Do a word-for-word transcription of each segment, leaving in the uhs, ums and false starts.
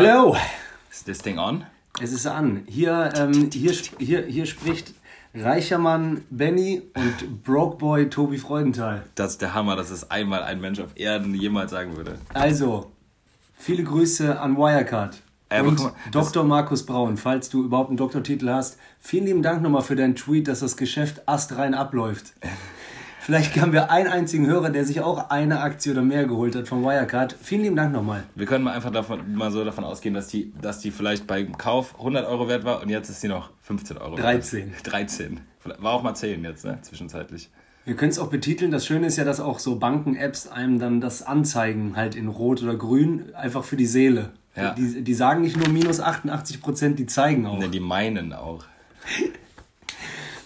Hello! Ist das Ding on? Es ist an. Hier, ähm, hier, hier, hier spricht Reichermann Benny und Brokeboy Tobi Freudenthal. Das ist der Hammer, dass es einmal ein Mensch auf Erden jemals sagen würde. Also, viele Grüße an Wirecard äh, und mal, Doktor Markus Braun, falls du überhaupt einen Doktortitel hast. Vielen lieben Dank nochmal für deinen Tweet, dass das Geschäft astrein abläuft. Vielleicht haben wir einen einzigen Hörer, der sich auch eine Aktie oder mehr geholt hat von Wirecard. Vielen lieben Dank nochmal. Wir können mal einfach davon, mal so davon ausgehen, dass die, dass die vielleicht beim Kauf hundert Euro wert war und jetzt ist sie noch fünfzehn Euro wert. dreizehn. dreizehn. War auch mal zehn jetzt, ne? Zwischenzeitlich. Wir können es auch betiteln. Das Schöne ist ja, dass auch so Banken-Apps einem dann das anzeigen, halt in Rot oder Grün, einfach für die Seele. Ja. Die, die sagen nicht nur minus achtundachtzig Prozent, die zeigen auch. Ne, die meinen auch.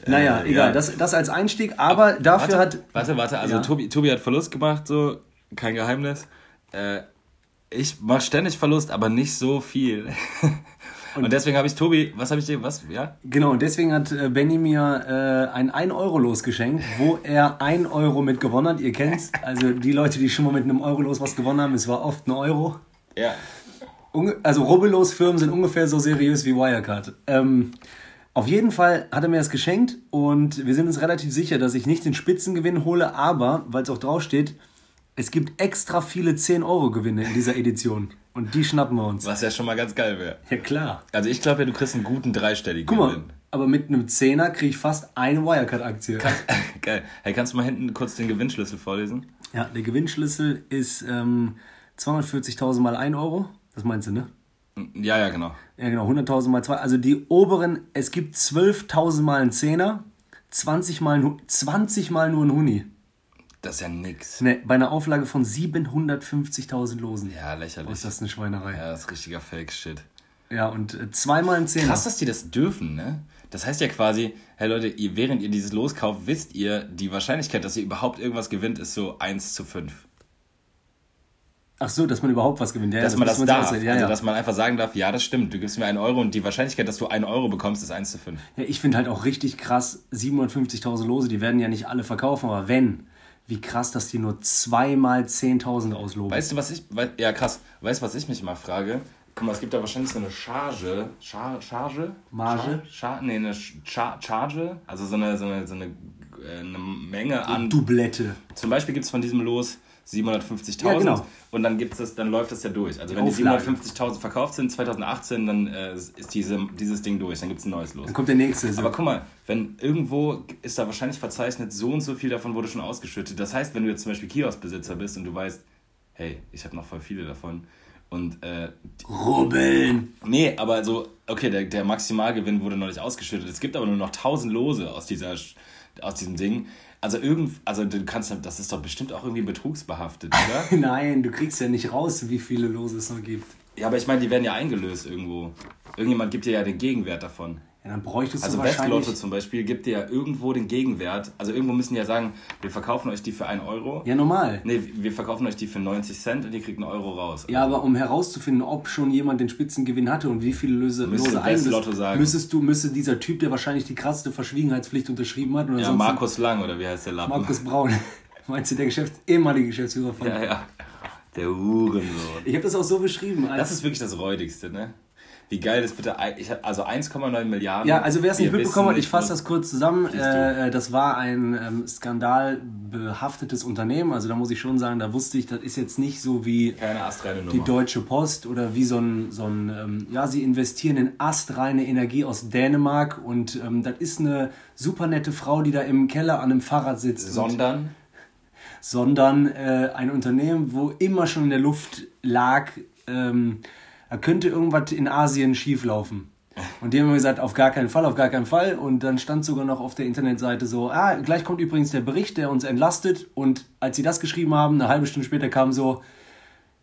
Naja, äh, egal, ja. das, das als Einstieg, aber Ab, dafür warte, hat... Warte, warte, also ja. Tobi, Tobi hat Verlust gemacht, so, kein Geheimnis. Äh, ich mache ständig Verlust, aber nicht so viel. Und, und deswegen habe ich Tobi, was habe ich dir, was, ja? Genau, und deswegen hat äh, Benny mir äh, ein ein Euro Los geschenkt, wo er ein Euro mit gewonnen hat, ihr kennt's. Also die Leute, die schon mal mit einem Euro-Los was gewonnen haben, es war oft ein Euro. Ja. Unge- also Rubbellos-Firmen sind ungefähr so seriös wie Wirecard. Ähm... Auf jeden Fall hat er mir das geschenkt und wir sind uns relativ sicher, dass ich nicht den Spitzengewinn hole, aber, weil es auch draufsteht, es gibt extra viele zehn Euro Gewinne in dieser Edition und die schnappen wir uns. Was ja schon mal ganz geil wäre. Ja, klar. Also ich glaube ja, du kriegst einen guten dreistelligen Guck mal, Gewinn. Aber mit einem Zehner kriege ich fast eine Wirecard-Aktie. Kann, geil. Hey, kannst du mal hinten kurz den Gewinnschlüssel vorlesen? Ja, der Gewinnschlüssel ist ähm, zweihundertvierzigtausend mal ein Euro. Das meinst du, ne? Ja, ja, genau. Ja, genau, hunderttausend mal zwei. Also die oberen, es gibt zwölftausend mal einen Zehner, zwanzig mal, zwanzig mal nur ein Huni. Das ist ja nix. Ne, bei einer Auflage von siebenhundertfünfzigtausend Losen. Ja, lächerlich. Oh, ist das eine Schweinerei. Ja, das ist richtiger Fake-Shit. Ja, und äh, zweimal ein Zehner. Krass, dass die das dürfen, ne? Das heißt ja quasi, hey Leute, ihr, während ihr dieses Los kauft, wisst ihr, die Wahrscheinlichkeit, dass ihr überhaupt irgendwas gewinnt, ist so eins zu fünf. Ach so, dass man überhaupt was gewinnt. Ja, dass das man das man darf. Ja, also, ja. Dass man einfach sagen darf, ja, das stimmt, du gibst mir einen Euro und die Wahrscheinlichkeit, dass du einen Euro bekommst, ist eins zu fünf. Ja, ich finde halt auch richtig krass, siebenhundertfünfzigtausend Lose, die werden ja nicht alle verkaufen, aber wenn, wie krass, dass die nur zweimal zehntausend ausloben. Weißt du, was ich, we- ja krass, weißt du, was ich mich mal frage? Guck mal, es gibt da wahrscheinlich so eine Charge, Char- Charge? Marge? Char- Char- nee, eine Char- Charge, also so eine, so eine, so eine, eine Menge an... Dublette. Zum Beispiel gibt es von diesem Los... siebenhundertfünfzigtausend ja, genau. Und dann gibt's das, dann läuft das ja durch. Also wenn Auflage. Die siebenhundertfünfzigtausend verkauft sind, zweitausendachtzehn, dann äh, ist diese, dieses Ding durch, dann gibt's ein neues Los. Dann kommt der nächste. So. Aber guck mal, wenn irgendwo ist da wahrscheinlich verzeichnet, so und so viel davon wurde schon ausgeschüttet. Das heißt, wenn du jetzt zum Beispiel Kioskbesitzer bist und du weißt, hey, ich habe noch voll viele davon und... Äh, Rubbeln! Nee, aber so, okay, der, der Maximalgewinn wurde noch nicht ausgeschüttet. Es gibt aber nur noch tausend Lose aus dieser... aus diesem Ding. Also irgend, also du kannst, das ist doch bestimmt auch irgendwie betrugsbehaftet, oder? Nein, du kriegst ja nicht raus, wie viele Lose es noch gibt. Ja, aber ich meine, die werden ja eingelöst irgendwo. Irgendjemand gibt dir ja den Gegenwert davon. Ja, dann bräuchtest also du wahrscheinlich... Also Westlotto zum Beispiel gibt dir ja irgendwo den Gegenwert. Also irgendwo müssen die ja sagen, wir verkaufen euch die für einen Euro. Ja, normal. Nee, wir verkaufen euch die für neunzig Cent und ihr kriegt einen Euro raus. Also ja, aber um herauszufinden, ob schon jemand den Spitzengewinn hatte und wie viele Löse einlöst, müsstest du, müsste dieser Typ, der wahrscheinlich die krasseste Verschwiegenheitspflicht unterschrieben hat... Oder ja, sonst Markus Lang oder wie heißt der Lappen? Markus Braun. Meinst du, der Geschäfts-, ehemalige Geschäftsführer von... Ja, ja. Der Hurensohn. Ich habe das auch so beschrieben. Als das ist wirklich das Räudigste, ne? Wie geil das bitte, ich hab also eins Komma neun Milliarden. Ja, also wer es nicht mitbekommen hat, ich fasse das kurz zusammen. Äh, das war ein ähm, skandalbehaftetes Unternehmen. Also da muss ich schon sagen, da wusste ich, das ist jetzt nicht so wie die Deutsche Post oder wie so ein, so ein ähm, ja, sie investieren in astreine Energie aus Dänemark und ähm, das ist eine super nette Frau, die da im Keller an einem Fahrrad sitzt. Sondern? Und, sondern äh, ein Unternehmen, wo immer schon in der Luft lag, ähm, da könnte irgendwas in Asien schieflaufen. Und die haben mir gesagt, auf gar keinen Fall, auf gar keinen Fall. Und dann stand sogar noch auf der Internetseite so, ah, gleich kommt übrigens der Bericht, der uns entlastet. Und als sie das geschrieben haben, eine halbe Stunde später kam so,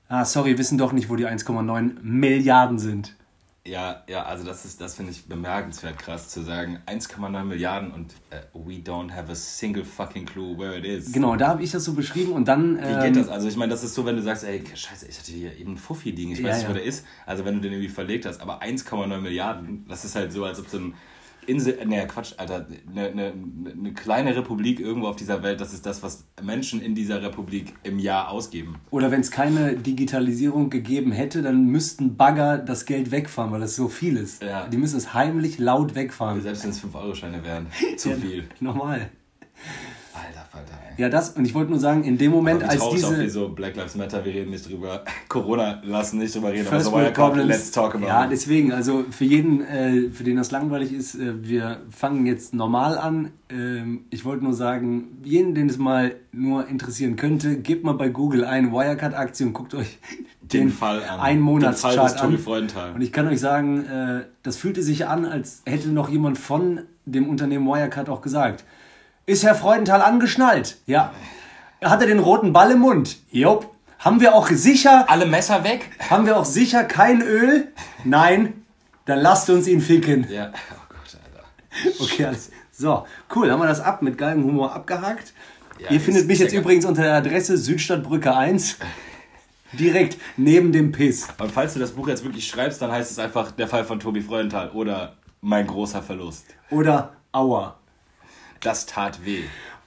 ah, sorry, wissen doch nicht, wo die eins Komma neun Milliarden sind. Ja, ja, also das ist, das finde ich bemerkenswert krass zu sagen, eins Komma neun Milliarden und uh, we don't have a single fucking clue where it is. Genau, da habe ich das so beschrieben und dann... Wie ähm, geht das? Also ich meine, das ist so, wenn du sagst, ey, scheiße, ich hatte hier eben einen Fuffi liegen, ich ja, weiß nicht, ja. wo der ist. Also wenn du den irgendwie verlegt hast, aber eins Komma neun Milliarden, das ist halt so, als ob so ein... Insel, naja, Quatsch, Alter, eine ne, ne kleine Republik irgendwo auf dieser Welt, das ist das, was Menschen in dieser Republik im Jahr ausgeben. Oder wenn es keine Digitalisierung gegeben hätte, dann müssten Bagger das Geld wegfahren, weil das so viel ist. Ja. Die müssen es heimlich laut wegfahren. Selbst wenn es fünf Euro Scheine wären, zu ja, viel. Normal. Alter, Alter. Ey. Ja, das, und ich wollte nur sagen, in dem Moment, als diese... Auch wie so Black Lives Matter, wir reden nicht drüber, Corona lassen nicht drüber reden, First aber so weiter kommt, let's talk about it. Ja, deswegen, also für jeden, äh, für den das langweilig ist, äh, wir fangen jetzt normal an. Ähm, ich wollte nur sagen, jeden, den es mal nur interessieren könnte, gebt mal bei Google ein Wirecard-Aktie und guckt euch den, den Fall an. Ein Monatschart an. Den Fall des Tobi Freudenthal. Und ich kann euch sagen, äh, das fühlte sich an, als hätte noch jemand von dem Unternehmen Wirecard auch gesagt, ist Herr Freudenthal angeschnallt? Ja. Hat er den roten Ball im Mund? Jop. Haben wir auch sicher... Alle Messer weg? Haben wir auch sicher kein Öl? Nein. Dann lasst uns ihn ficken. Ja. Oh Gott, Alter. Okay, alles. So, cool. Haben wir das ab mit geilem Humor abgehakt. Ja, ihr findet mich jetzt geil. Übrigens unter der Adresse Südstadtbrücke eins. Direkt neben dem Piss. Und falls du das Buch jetzt wirklich schreibst, dann heißt es einfach der Fall von Tobi Freudenthal oder mein großer Verlust. Oder Aua. Das tat weh.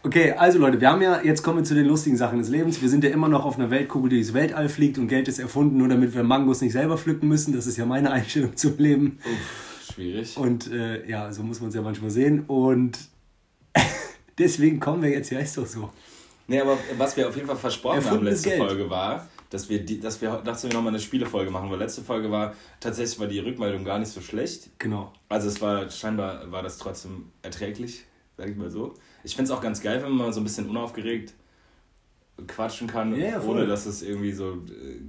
Okay, also Leute, wir haben ja, jetzt kommen wir zu den lustigen Sachen des Lebens. Wir sind ja immer noch auf einer Weltkugel, die ins Weltall fliegt und Geld ist erfunden, nur damit wir Mangos nicht selber pflücken müssen. Das ist ja meine Einstellung zum Leben. Uff, schwierig. Und äh, ja, so muss man es ja manchmal sehen. Und deswegen kommen wir jetzt, ja, ist doch so. Nee, aber was wir auf jeden Fall versprochen haben letzte Geld. Folge war, dass wir, die, dass wir, dass wir nochmal eine Spielefolge machen, weil letzte Folge war, tatsächlich war die Rückmeldung gar nicht so schlecht. Genau. Also es war, scheinbar war das trotzdem erträglich. Sag ich mal so. Ich find's auch ganz geil, wenn man so ein bisschen unaufgeregt quatschen kann, yeah, ohne dass es irgendwie so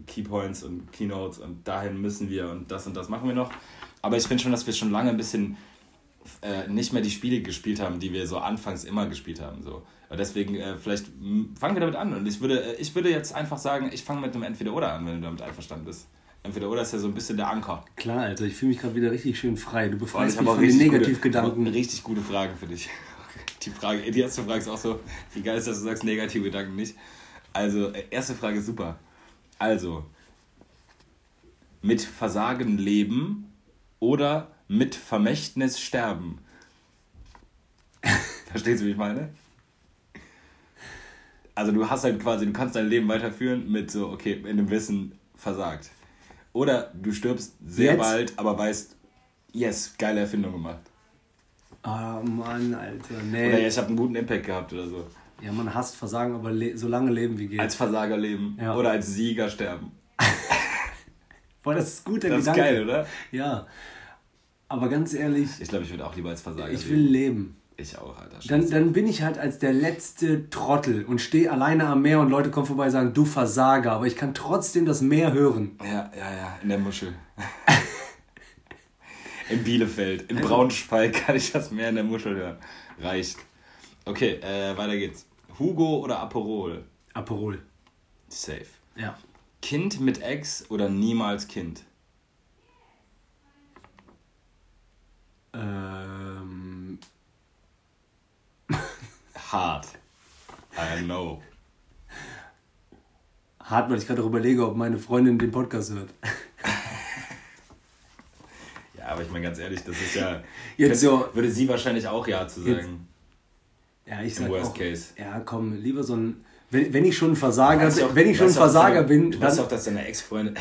Keypoints und Keynotes und dahin müssen wir und das und das machen wir noch. Aber ich finde schon, dass wir schon lange ein bisschen äh, nicht mehr die Spiele gespielt haben, die wir so anfangs immer gespielt haben. So. Und deswegen, äh, vielleicht fangen wir damit an. Und ich würde, ich würde jetzt einfach sagen, ich fange mit einem Entweder-Oder an, wenn du damit einverstanden bist. Entweder oder ist ja so ein bisschen der Anker. Klar, Alter, ich fühle mich gerade wieder richtig schön frei. Du befreist mich von den Negativgedanken. Richtig gute Fragen für dich. Die Frage, die erste Frage ist auch so, wie geil ist das, du sagst negative Gedanken nicht. Also, erste Frage ist super. Also, mit Versagen leben oder mit Vermächtnis sterben? Verstehst du, wie ich meine? Also, du hast halt quasi, du kannst dein Leben weiterführen mit so, okay, in dem Wissen versagt. Oder du stirbst sehr Jetzt? bald, aber weißt, yes, geile Erfindung gemacht. Ah, oh Mann, Alter, nee. Oder ja, ich habe einen guten Impact gehabt oder so. Ja, man hasst Versagen, aber le- so lange leben wie geht. Als Versager leben. Ja. Oder als Sieger sterben. Boah, das ist gut, der Gedanke. Das ist geil, oder? Ja. Aber ganz ehrlich... Ich glaube, ich würde auch lieber als Versager leben. Ich will leben. Ich auch, Alter. Dann, dann bin ich halt als der letzte Trottel und stehe alleine am Meer und Leute kommen vorbei und sagen, du Versager, aber ich kann trotzdem das Meer hören. Ja, ja, ja, in der Muschel. In Bielefeld, in Braunschweig kann ich das Meer in der Muschel hören. Reicht. Okay, äh, weiter geht's. Hugo oder Aperol? Aperol. Safe. Ja. Kind mit Ex oder niemals Kind? Ähm... Hart. I know. Hart, weil ich gerade auch überlege, ob meine Freundin den Podcast hört. Ja, aber ich meine ganz ehrlich, das ist ja... Jetzt so, würde sie wahrscheinlich auch Ja zu sagen. Jetzt, ja, ich sag Worst auch, Case. Ja, komm, lieber so ein... Wenn, wenn ich schon ein Versager, auch, wenn ich schon ein Versager auch, bin... Du weißt auch, dass deine Ex-Freundin...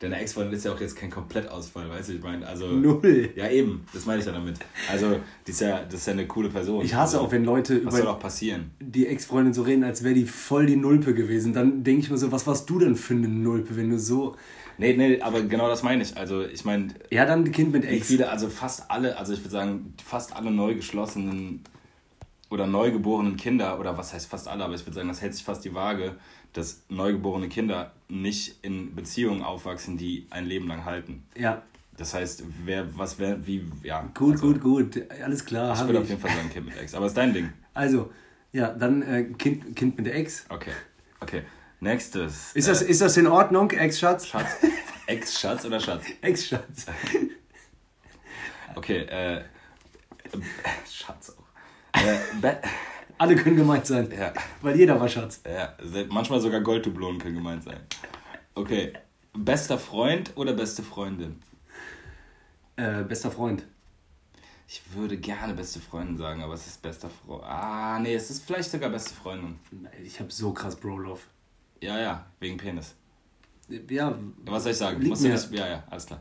Deine Ex-Freundin ist ja auch jetzt kein Komplettausfall, weißt du, ich meine, also... Null. Ja, eben, das meine ich ja damit. Also, die ist ja, das ist ja eine coole Person. Ich hasse also, auch, wenn Leute über... Was soll auch passieren? Die Ex-Freundin so reden, als wäre die voll die Nulpe gewesen. Dann denke ich mir so, was warst du denn für eine Nulpe, wenn du so... Nee, nee, aber genau das meine ich. Also, ich meine... Ja, dann Kind mit Ex. Viele, also fast alle, also ich würde sagen, fast alle neu geschlossenen oder neugeborenen Kinder, oder was heißt fast alle, aber ich würde sagen, das hält sich fast die Waage, dass neugeborene Kinder nicht in Beziehungen aufwachsen, die ein Leben lang halten. Ja. Das heißt, wer, was, wer, wie, ja. Gut, also, gut, gut, alles klar. Ich würde auf jeden Fall sagen, Kind mit Ex, aber ist dein Ding. Also, ja, dann äh, Kind, Kind mit Ex. Okay, okay. Nächstes. Ist das, äh, ist das in Ordnung, Ex-Schatz? Schatz. Ex-Schatz oder Schatz? Ex-Schatz. Okay, äh, äh Schatz auch. Äh, Be- Alle können gemeint sein, ja. Weil jeder war Schatz. Ja, manchmal sogar Golddublonen können gemeint sein. Okay, bester Freund oder beste Freundin? Äh, bester Freund. Ich würde gerne beste Freundin sagen, aber es ist bester Freund. Ah, nee, es ist vielleicht sogar beste Freundin. Ich hab so krass Bro-Love. Ja, ja, wegen Penis. Ja. Was soll ich sagen? Was soll ich, ja, ja, alles klar.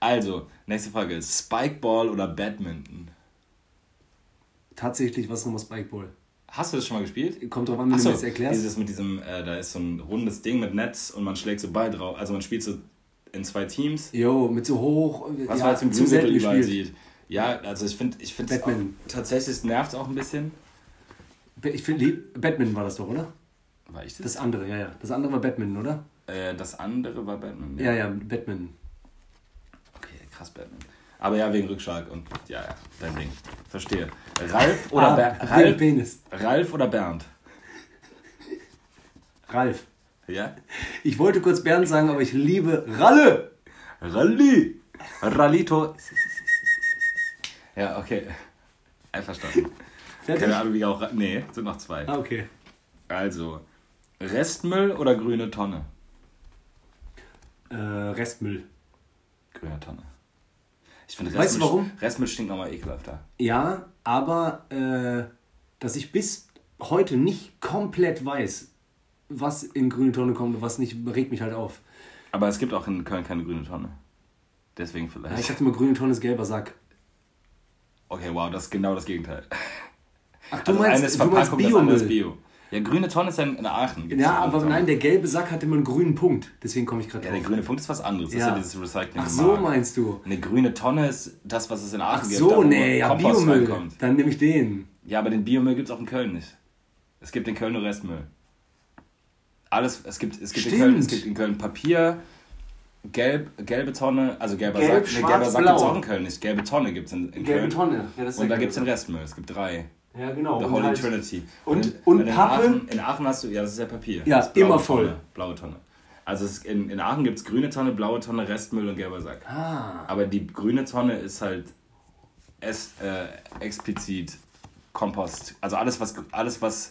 Also, nächste Frage ist Spikeball oder Badminton? Tatsächlich, was ist nochmal Spikeball? Hast du das schon mal gespielt? Kommt drauf an, wenn so, du mir das erklärst. Dieses mit diesem, äh, da ist so ein rundes Ding mit Netz und man schlägt so Ball drauf. Also man spielt so in zwei Teams. Jo, mit so hoch. Was ja, man jetzt im Blumenmittel überall sieht. Ja, also ich finde, ich finde tatsächlich nervt es auch ein bisschen. Ich finde, Badminton war das doch, oder? War ich das? Das andere, ja, ja. Das andere war Badminton, oder? Äh, das andere war Badminton. Ja, ja, ja, Badminton. Okay, krass Badminton. Aber ja, wegen Rückschlag und ja, ja, dein Ding. Verstehe. Ralf oder ah, Ber- Ralf, Penis. Ralf oder Bernd? Ralf. Ja? Ich wollte kurz Bernd sagen, aber ich liebe Ralle. Ralli. Rallito. Ja, okay. Einverstanden. Fertig? Keine Ahnung, wie auch... Nee, sind noch zwei. Ah, okay. Also, Restmüll oder grüne Tonne? Äh, Restmüll. Grüne Tonne. Ich finde, weißt du warum? Restmüll stinkt nochmal ekelhafter. Ja, aber äh, dass ich bis heute nicht komplett weiß, was in grüne Tonne kommt und was nicht, regt mich halt auf. Aber es gibt auch in Köln keine grüne Tonne. Deswegen vielleicht. Ja, ich dachte immer, grüne Tonne ist gelber Sack. Okay, wow, das ist genau das Gegenteil. Ach, du also meinst, eines Verpackung, du meinst Biomüll. Bio. Ja, grüne Tonne ist ja in Aachen. Gibt's ja, aber nein, der gelbe Sack hat immer einen grünen Punkt. Deswegen komme ich gerade drauf. Ja, der grüne Punkt ist was anderes. Das ja. ist ja dieses Recycling. Ach so, meinst du? Eine grüne Tonne ist das, was es in Aachen gibt. Ach so, gibt, nee, ja, Biomüll. Reinkommt. Dann nehme ich den. Ja, aber den Biomüll gibt es auch in Köln nicht. Es gibt in Köln nur Restmüll. Alles, es gibt, es gibt in Köln, es gibt in Köln Papier... Gelb, gelbe Tonne, also gelber Gelb, Sack, ne, gelber Sack gibt es auch in Köln nicht. Gelbe Tonne gibt es in, in gelbe Köln. Tonne. Ja, das ist und da gibt es den Restmüll, es gibt drei. Ja, genau. The Holy halt Trinity. Und, und, und Pappe? In Aachen, in Aachen hast du, ja, das ist ja Papier. Ja, immer voll. Tonne, blaue Tonne. Also es, in, in Aachen gibt es grüne Tonne, blaue Tonne, Restmüll und gelber Sack. Ah. Aber die grüne Tonne ist halt es, äh, explizit Kompost. Also alles was, alles, was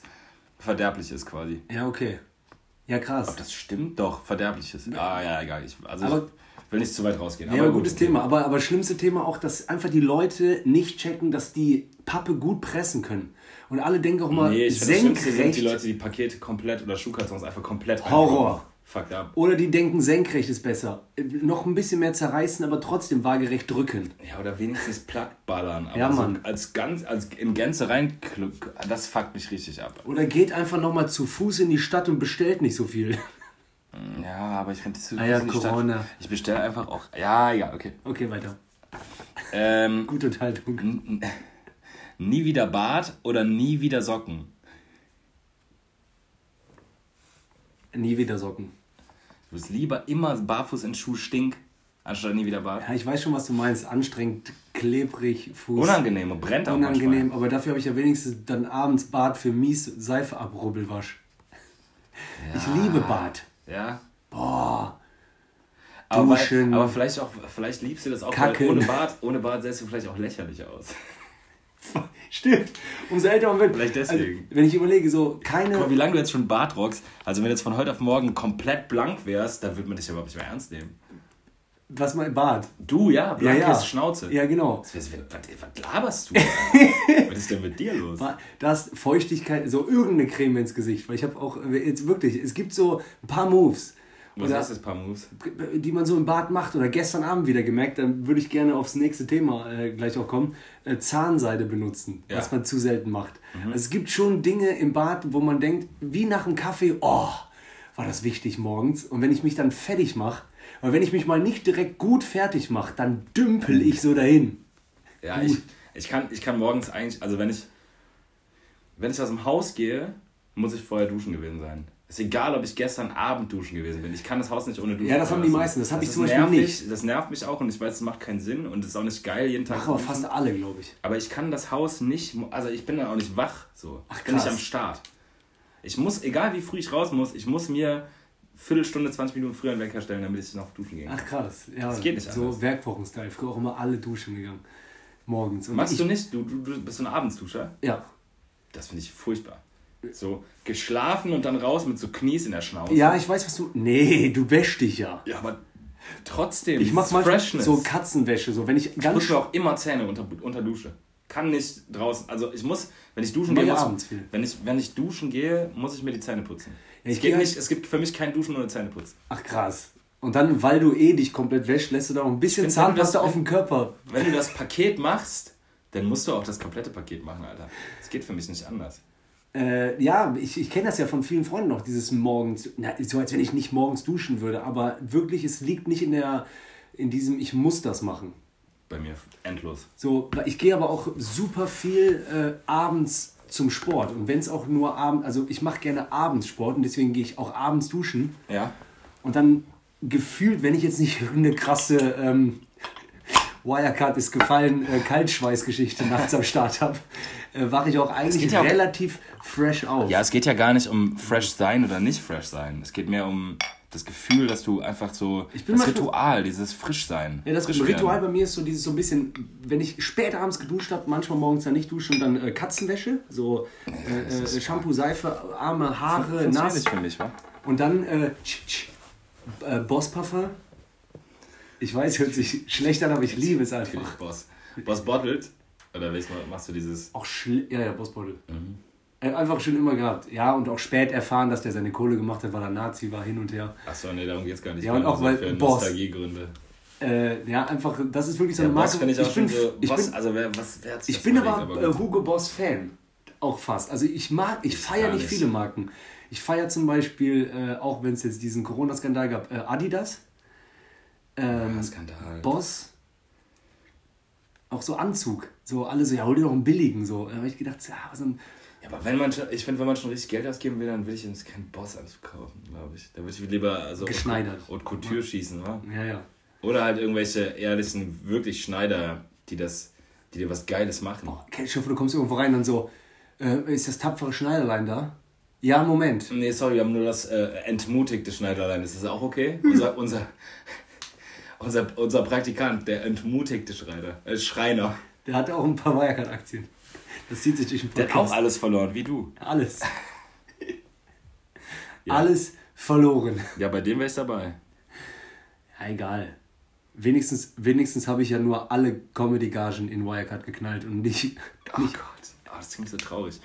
verderblich ist quasi. Ja, okay. Ja, krass. Ob das stimmt? Doch, Verderbliches. Ah, ja, egal. Ich, also aber, ich will nicht zu weit rausgehen. Ja, aber gutes gut. Thema. Aber, aber schlimmste Thema auch, dass einfach die Leute nicht checken, dass die Pappe gut pressen können. Und alle denken auch mal nee, ich senkrecht. Find, das sind die Leute, die Pakete komplett oder Schuhkartons einfach komplett Horror. Einkommen. Fucked up. Oder die denken, senkrecht ist besser. Noch ein bisschen mehr zerreißen, aber trotzdem waagerecht drücken. Ja, oder wenigstens platt ballern. Aber ja, Mann. So als ganz, als in Gänze rein, das fuckt mich richtig ab. Oder geht einfach nochmal zu Fuß in die Stadt und bestellt nicht so viel. Ja, aber ich finde zu Fuß ah ja, in die Corona. Stadt... Ich bestelle einfach auch... Ja, ja, okay. Okay, weiter. Ähm, Gute Unterhaltung. N- n- nie wieder Bart oder nie wieder Socken? Nie wieder Socken. Du bist lieber immer barfuß in Schuh stink, anstatt nie wieder Bart. Ja, ich weiß schon, was du meinst. Anstrengend, klebrig, Fuß. Unangenehm und brennt auch manchmal. Unangenehm, aber dafür habe ich ja wenigstens dann abends Bart für mies Seife abrubbelwasch. Ja. Ich liebe Bart. Ja? Boah. Aber, weil, aber vielleicht, auch, vielleicht liebst du das auch, Kacken. Weil ohne Bart, ohne Bart sähst du vielleicht auch lächerlich aus. Stimmt. Umso älter man wird. Vielleicht deswegen. Also, wenn ich überlege, so keine... Guck mal, wie lange du jetzt schon Bart rockst. Also wenn du jetzt von heute auf morgen komplett blank wärst, dann würde man dich ja überhaupt nicht mehr ernst nehmen. Was mein Bart? Du, ja. Blank ja, ja. ist Schnauze. Ja, genau. Was, was, was laberst du? Was ist denn mit dir los? Da ist Feuchtigkeit, so irgendeine Creme ins Gesicht. Weil ich habe auch, jetzt wirklich, es gibt so ein paar Moves. Was heißt das, paar Moves? Die man so im Bad macht oder gestern Abend wieder gemerkt, dann würde ich gerne aufs nächste Thema äh, gleich auch kommen, äh, Zahnseide benutzen, ja. Was man zu selten macht. Mhm. Also es gibt schon Dinge im Bad, wo man denkt, wie nach einem Kaffee, oh, war das wichtig morgens. Und wenn ich mich dann fertig mache, weil wenn ich mich mal nicht direkt gut fertig mache, dann dümpel ich so dahin. Ja, ich, ich, kann, ich kann morgens eigentlich, also wenn ich, wenn ich aus dem Haus gehe, muss ich vorher duschen gewesen sein. Ist egal, ob ich gestern Abend duschen gewesen bin. Ich kann das Haus nicht ohne duschen. Ja, das haben die meisten. Das habe ich zum Beispiel nicht. Das nervt mich auch und ich weiß, es macht keinen Sinn und es ist auch nicht geil jeden Tag. Ach, aber fast alle, glaube ich. Aber ich kann das Haus nicht, also ich bin dann auch nicht wach. So. Ach, krass. Bin ich am Start. Ich muss, egal wie früh ich raus muss, ich muss mir eine Viertelstunde, zwanzig Minuten früher einen Wecker stellen, damit ich noch duschen gehe. Ach, krass. Ja, das geht nicht anders. So Werkwochen-Style. Früher auch immer alle duschen gegangen. Morgens. Und machst du nicht? Du, du, du bist so ein Abendsduscher? Ja. Das finde ich furchtbar. So geschlafen und dann raus mit so Knies in der Schnauze. Ja, ich weiß, was du... Nee, du wäschst dich ja. Ja, aber Trotzdem, ich mach manchmal so Katzenwäsche. So, wenn ich ganz ich putze auch immer Zähne unter, unter Dusche. Kann nicht draußen. Also ich muss, wenn ich duschen gehe, muss, wenn, ich, wenn ich duschen gehe, muss ich mir die Zähne putzen. Ja, ich es, geht halt nicht, es gibt für mich kein Duschen ohne Zähneputzen. Ach krass. Und dann, weil du eh dich komplett wäschst, lässt du da auch ein bisschen Zahnpasta auf dem Körper. Wenn du das Paket machst, dann musst du auch das komplette Paket machen, Alter. Es geht für mich nicht anders. Äh, ja, ich, ich kenne das ja von vielen Freunden noch, dieses morgens, na, so als wenn ich nicht morgens duschen würde, aber wirklich, es liegt nicht in der, in diesem, ich muss das machen. Bei mir endlos. So, ich gehe aber auch super viel äh, abends zum Sport und wenn es auch nur abends, also ich mache gerne abends Sport und deswegen gehe ich auch abends duschen. Ja. Und dann gefühlt, wenn ich jetzt nicht eine krasse ähm, Wirecard ist gefallen, äh, Kaltschweißgeschichte nachts am Start habe, äh, wache ich auch eigentlich ja relativ auch, fresh auf. Ja, es geht ja gar nicht um fresh sein oder nicht fresh sein. Es geht mehr um das Gefühl, dass du einfach so, ich bin das Ritual, dieses Frischsein. Ja, das frisch Ritual werden. Bei mir ist so dieses so ein bisschen, wenn ich spät abends geduscht habe, manchmal morgens dann nicht dusche und dann äh, Katzenwäsche, so äh, äh, Shampoo, Seife, Arme, Haare, das nass. Für mich, wa? Und dann äh, tsch, tsch, äh, Boss-Puffer. Ich weiß, hört sich schlecht an, aber ich liebe es einfach. Natürlich Boss. Boss Bottled? Oder machst du dieses... Auch schl- ja, ja, Boss Bottled. Mhm. Einfach schon immer gehabt. Ja, und auch spät erfahren, dass der seine Kohle gemacht hat, weil er Nazi war, hin und her. Achso, nee, darum geht's gar nicht. Ja, und auch weil Boss. Nostalgiegründe. Äh, ja, einfach, das ist wirklich so eine ja, Marke. Boss finde ich auch ich schon bin, so... Boss, ich bin, also wer, was, wer hat's ich bin aber, aber äh, Hugo Boss Fan. Auch fast. Also ich mag, ich feiere nicht viele Marken. Ich feiere zum Beispiel, äh, auch wenn es jetzt diesen Corona-Skandal gab, äh, Adidas. Ähm, ja, Skandal. Boss, auch so Anzug, so alle so, ja, hol dir doch einen billigen, so. Da habe ich gedacht, ja, was ein... Ja, aber wenn man schon, ich finde, wenn man schon richtig Geld ausgeben will, dann will ich uns keinen Boss-Anzug kaufen, glaube ich. Da würde ich lieber also geschneidert und Couture schießen, wa? Ja, ja. Oder halt irgendwelche ehrlichen, wirklich Schneider, die das, die dir was Geiles machen. Boah, ich hoffe, du kommst irgendwo rein und so, äh, ist das tapfere Schneiderlein da? Ja, Moment. Nee, sorry, wir haben nur das äh, entmutigte Schneiderlein, ist das auch okay? Unser, unser... Unser, unser Praktikant, der entmutigte Schreiner, äh Schreiner. Der hat auch ein paar Wirecard-Aktien. Das zieht sich durch den Podcast. Der hat auch alles verloren, wie du. Alles. Ja. Alles verloren. Ja, bei dem wäre ich dabei. Ja, egal. Wenigstens, wenigstens habe ich ja nur alle Comedy-Gagen in Wirecard geknallt und nicht... Oh nicht. Gott, oh, das klingt so traurig.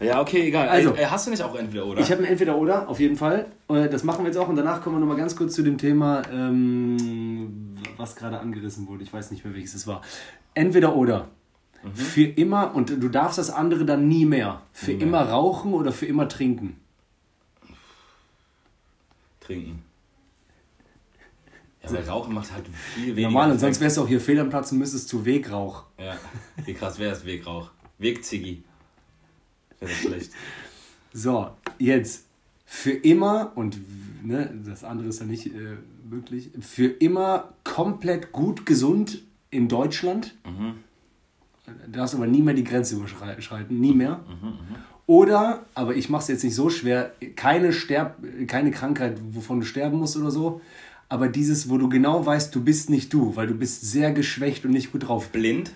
Ja, okay, egal. Also, ey, hast du nicht auch Entweder-Oder? Ich habe ein Entweder-Oder, auf jeden Fall. Das machen wir jetzt auch und danach kommen wir nochmal ganz kurz zu dem Thema, ähm, was gerade angerissen wurde. Ich weiß nicht mehr, welches es war. Entweder-Oder. Mhm. Für immer, und du darfst das andere dann nie mehr. Für nee. immer rauchen oder für immer trinken? Trinken. Ja, weil Rauchen macht halt viel weniger. Normal, und sonst wärst du auch hier fehl am Platz und müsstest zu Wegrauch. Ja, wie krass wäre es, Wegrauch. Wegziggi. Das ist schlecht. So, jetzt. Für immer, und ne, das andere ist ja nicht äh, möglich, für immer komplett gut gesund in Deutschland. Mhm. Du darfst aber nie mehr die Grenze überschreiten, nie mehr. Mhm, mh, mh. Oder, aber ich mache es jetzt nicht so schwer, keine, Sterb, keine Krankheit, wovon du sterben musst oder so, aber dieses, wo du genau weißt, du bist nicht du, weil du bist sehr geschwächt und nicht gut drauf. Blind?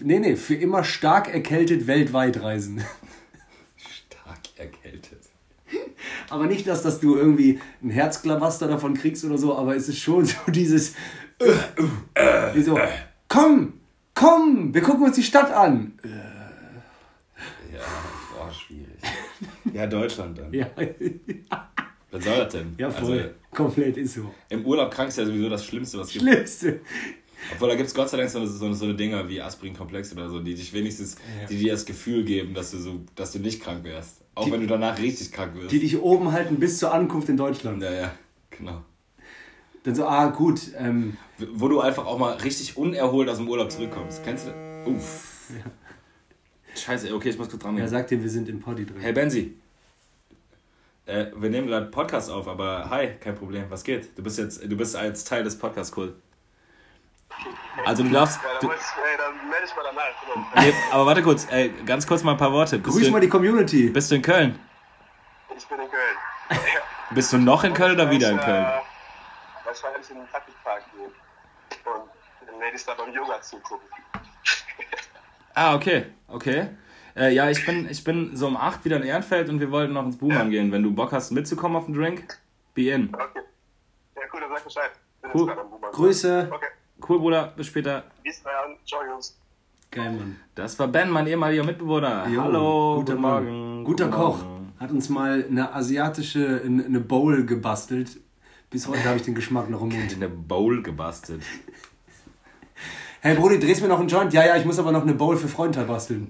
Nee, nee, für immer stark erkältet weltweit reisen. Erkältet. Aber nicht, dass, dass du irgendwie ein Herzklabaster davon kriegst oder so, aber es ist schon so dieses äh, äh, äh, so, äh. Komm, komm, wir gucken uns die Stadt an. Äh. Ja, boah, schwierig. Ja, Deutschland dann. Ja. Was soll das denn? Ja, voll. Also, komplett ist so. Im Urlaub krank ist ja sowieso das Schlimmste, was es gibt. Schlimmste. Obwohl, da gibt es Gott sei Dank so eine, so, eine, so eine Dinger wie Aspirin-Komplex oder so, die dich wenigstens, ja, die dir das Gefühl geben, dass du, so, dass du nicht krank wärst. Auch die, wenn du danach richtig krank wirst. Die dich oben halten bis zur Ankunft in Deutschland. Ja, ja, genau. Dann so, ah, gut. Ähm, Wo du einfach auch mal richtig unerholt aus dem Urlaub zurückkommst. Kennst du? Uff. Ja. Scheiße, okay, ich muss kurz dran gehen. Er sagt dir, wir sind im Poddy drin. Hey, Benzi. Äh, wir nehmen gerade Podcast auf, aber hi, kein Problem, was geht? Du bist jetzt, du bist als Teil des Podcasts cool. Also du darfst... Ja, dann, du, ich, ey, dann melde ich mal danach. Nee, aber warte kurz, ey, ganz kurz mal ein paar Worte. Bist Grüß in, mal die Community. Bist du in Köln? Ich bin in Köln. Ja. Bist du noch in und Köln oder wieder in Köln? Äh, wahrscheinlich in den Patrickpark gehen und den Ladies da beim Yoga zugucken. Ah, okay, okay. Äh, ja, ich bin, ich bin so um acht wieder in Ehrenfeld und wir wollten noch ins Boomerang ja. gehen. Wenn du Bock hast mitzukommen auf den Drink, be in. Okay. Ja, cool, dann sag Bescheid. Cool. Grüße. Okay. Cool, Bruder. Bis später. Bis dann. Ciao, Jungs. Geil, Mann. Das war Ben, mein ehemaliger Mitbewohner. Jo, hallo. Guten Morgen. Guter guten Koch. Morgen. Hat uns mal eine asiatische, eine Bowl gebastelt. Bis heute habe ich den Geschmack noch im Mund. Eine Bowl gebastelt. Hey, Brudi, drehst mir noch einen Joint? Ja, ja, ich muss aber noch eine Bowl für Freudenthal basteln.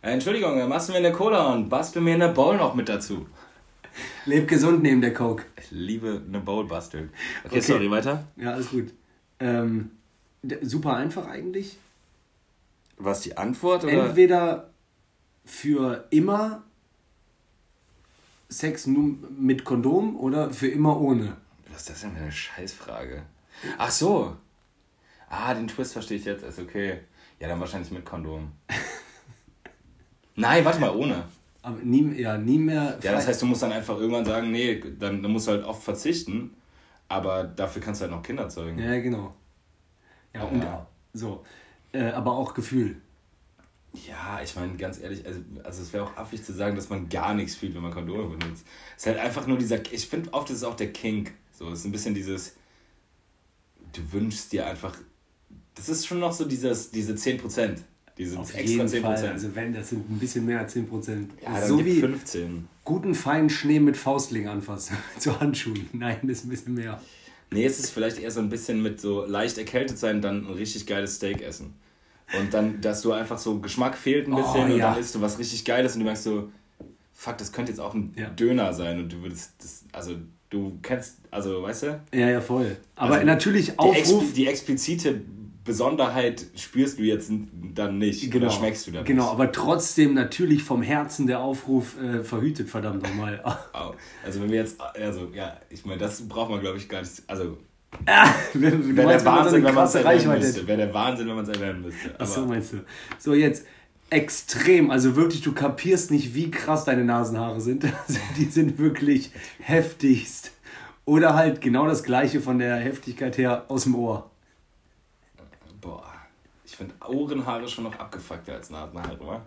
Entschuldigung, dann machst du mir eine Cola und bastel mir eine Bowl noch mit dazu. Leb gesund neben der Coke. Ich liebe eine Bowl basteln. Okay, okay, sorry, weiter? Ja, alles gut. Ähm, super einfach eigentlich. Was die Antwort? Oder? Entweder für immer Sex nur mit Kondom oder für immer ohne. Was ist das denn für eine Scheißfrage? Ach so. Ah, den Twist verstehe ich jetzt. Ist okay. Ja, dann wahrscheinlich mit Kondom. Nein, warte mal, ohne. Aber nie, ja, nie mehr... Ja, das heißt, du musst dann einfach irgendwann sagen, nee, dann, dann musst du halt oft verzichten, aber dafür kannst du halt noch Kinder zeugen. Ja, genau. Ja, ja. Und, so. Äh, aber auch Gefühl. Ja, ich meine, ganz ehrlich, also, also es wäre auch affig zu sagen, dass man gar nichts fühlt, wenn man Kondome benutzt. Es ist halt einfach nur dieser... Ich finde oft, das ist auch der Kink. So, es ist ein bisschen dieses... Du wünschst dir einfach... Das ist schon noch so dieses, diese zehn Prozent. Die sind auf extra jeden zehn Prozent. Fall. Also wenn, das sind ein bisschen mehr als zehn Prozent. Ja, dann so gibt wie fünfzehn. Guten feinen Schnee mit Faustling anfassen. Zu Handschuhen. Nein, das ist ein bisschen mehr. Nee, es ist vielleicht eher so ein bisschen mit so leicht erkältet sein, dann ein richtig geiles Steak essen. Und dann, dass du einfach so Geschmack fehlt ein bisschen oh, und ja. Dann isst du was richtig Geiles und du merkst so, fuck, das könnte jetzt auch ein ja. Döner sein und du würdest das, also... Du kennst, also weißt du? Ja, ja, voll. Aber also, natürlich auch. Die, Exp- die explizite Besonderheit spürst du jetzt dann nicht. Genau. Oder schmeckst du dann genau, nicht. Genau, aber trotzdem natürlich vom Herzen der Aufruf äh, verhütet, verdammt nochmal. Also, wenn wir jetzt, also ja, ich meine, das braucht man glaube ich gar nicht. Also, wäre der Wahnsinn, wenn man es erwähnen müsste. Wäre der Wahnsinn, wenn man es erwähnen müsste. Ach so, meinst du. So, jetzt. Extrem, also wirklich, du kapierst nicht, wie krass deine Nasenhaare sind. Also die sind wirklich heftigst. Oder halt genau das Gleiche von der Heftigkeit her aus dem Ohr. Boah, ich finde Ohrenhaare schon noch abgefuckter als Nasenhaare, oder?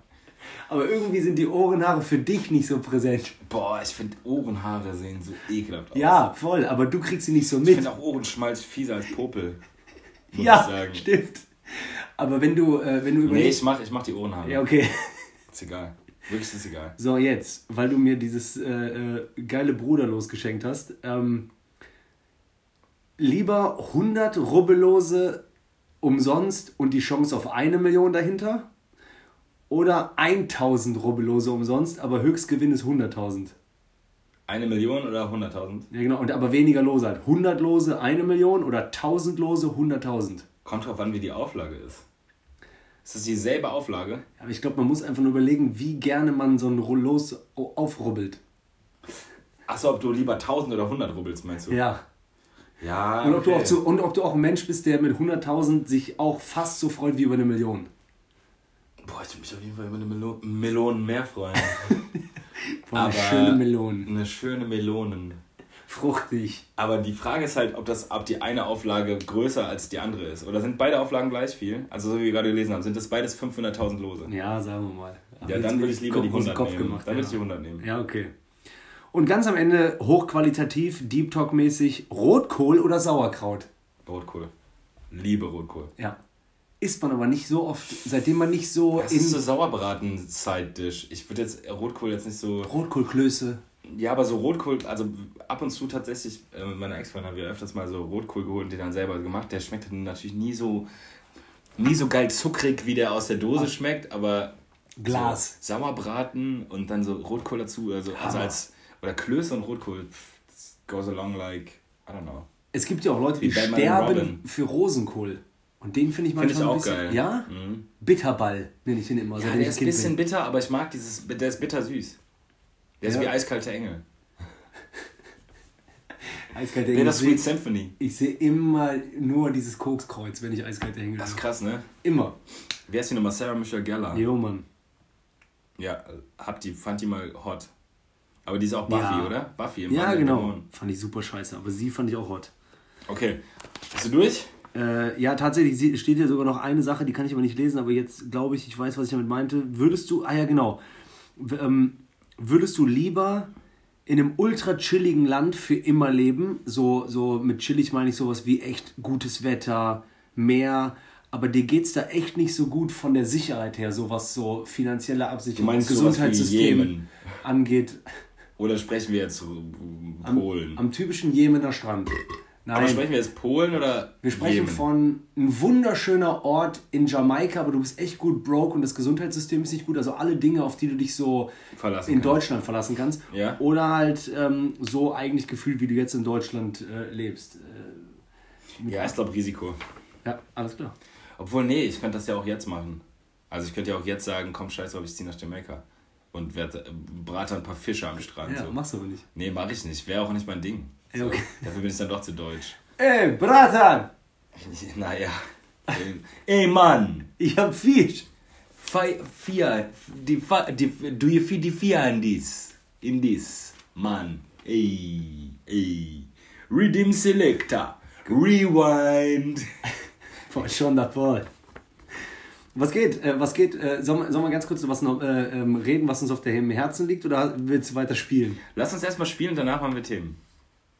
Aber irgendwie sind die Ohrenhaare für dich nicht so präsent. Boah, ich finde Ohrenhaare sehen so ekelhaft aus. Ja, voll, aber du kriegst sie nicht so mit. Ich finde auch Ohrenschmalz fieser als Popel. Muss ja, ich sagen. Stimmt. Aber wenn du, äh, wenn du überlegst... Nee, ich mach, ich mach die Ohrenhaare. Ja, okay. Ist egal. Wirklich ist egal. So, jetzt, weil du mir dieses äh, äh, geile Bruderlos geschenkt hast. Ähm, lieber hundert Rubbellose umsonst und die Chance auf eine Million dahinter oder tausend Rubbellose umsonst, aber Höchstgewinn ist hunderttausend. Eine Million oder hunderttausend? Ja, genau. Und aber weniger Lose halt. hundert Lose, eine Million oder tausend Lose, hunderttausend. Kommt drauf an, wie die Auflage ist. Ist das dieselbe Auflage? Aber ich glaube, man muss einfach nur überlegen, wie gerne man so ein Los aufrubbelt. Achso, ob du lieber tausend oder hundert rubbelst, meinst du? Ja. Ja, und ob, okay. du auch zu, und ob du auch ein Mensch bist, der mit hunderttausend sich auch fast so freut wie über eine Million. Boah, ich würde mich auf jeden Fall über eine Melo- Melone mehr freuen. Boah, eine schöne Melone. Eine schöne Melone. Fruchtig. Aber die Frage ist halt, ob das ob die eine Auflage größer als die andere ist. Oder sind beide Auflagen gleich viel? Also so wie wir gerade gelesen haben, sind das beides fünfhunderttausend Lose? Ja, sagen wir mal. Aber ja, dann würde ich lieber die hundert Kopf nehmen. Gemacht, dann ja. würde ich die hundert nehmen. Ja, okay. Und ganz am Ende, hochqualitativ, Deep Talk-mäßig, Rotkohl oder Sauerkraut? Rotkohl. Liebe Rotkohl. Ja. Isst man aber nicht so oft, seitdem man nicht so... Das ist so Sauerbraten-Side-Dish. Ich würde jetzt Rotkohl jetzt nicht so... Rotkohlklöße. Ja, aber so Rotkohl, also ab und zu tatsächlich, äh, mit meiner Ex-Freundin haben wir öfters mal so Rotkohl geholt und den dann selber gemacht. Der schmeckt dann natürlich nie so, nie so geil zuckrig, wie der aus der Dose Ach. schmeckt, aber Glas. So Sauerbraten und dann so Rotkohl dazu, also, also als, oder Klöße und Rotkohl, pff, goes along like, I don't know. Es gibt ja auch Leute, die sterben für Rosenkohl. Und den finde ich manchmal find ich auch ein bisschen, geil. Ja? Mhm. Bitterball nenne ich den immer. Ja, so, der ist ein bisschen bin. bitter, aber ich mag dieses, der ist bittersüß. Der ja. ist wie Eiskalte Engel. Eiskalte Engel. Nee, das Sweet Symphony. Ich sehe immer nur dieses Kokskreuz, wenn ich Eiskalte Engel sehe. Das ist krass, ne? Immer. Wer ist die nochmal? Sarah Michelle Gellar. Jo, Mann. Ja, hab die, fand die mal hot. Aber die ist auch Buffy, ja. oder? Buffy im Ja, genau. Dämon. Fand ich super scheiße, aber sie fand ich auch hot. Okay. Bist du durch? Äh, ja, tatsächlich steht hier sogar noch eine Sache, die kann ich aber nicht lesen, aber jetzt glaube ich, ich weiß, was ich damit meinte. Würdest du, ah ja, genau. W- ähm, Würdest du lieber in einem ultra chilligen Land für immer leben. So, so mit chillig meine ich sowas wie echt gutes Wetter, Meer. Aber dir geht es da echt nicht so gut von der Sicherheit her, so was so finanzielle Absicherung und Gesundheitssystem angeht. Oder sprechen wir jetzt Polen? Am, am typischen Jemener Strand. Nein. Aber sprechen wir jetzt Polen oder Wir sprechen Jemen? Von ein wunderschöner Ort in Jamaika, aber du bist echt gut broke und das Gesundheitssystem ist nicht gut. Also alle Dinge, auf die du dich so verlassen in kannst. Deutschland verlassen kannst. Ja? Oder halt ähm, so eigentlich gefühlt, wie du jetzt in Deutschland äh, lebst. Äh, ja, ich glaube Risiko. Ja, alles klar. Obwohl, nee, ich könnte das ja auch jetzt machen. Also ich könnte ja auch jetzt sagen, komm, scheiß drauf, ich ziehe nach Jamaika. Und werd, brate ein paar Fische am Strand. Ja, so. Machst du aber nicht. Nee, mach ich nicht. Wäre auch nicht mein Ding. So, okay. Dafür bin ich dann doch zu deutsch. Ey, Bratan! Naja. Ey, Mann! Ich hab Fisch! Fei, vier, die, die, du je vier, die vier in dies. In dies. Mann. Ey, ey. Redeem Selector. Rewind. Voll schon davor. Was geht? Äh, was geht? Äh, sollen soll wir ganz kurz was noch äh, ähm, reden, was uns auf dem Herzen liegt, oder willst du weiter spielen? Lass uns erstmal spielen, danach haben wir Themen.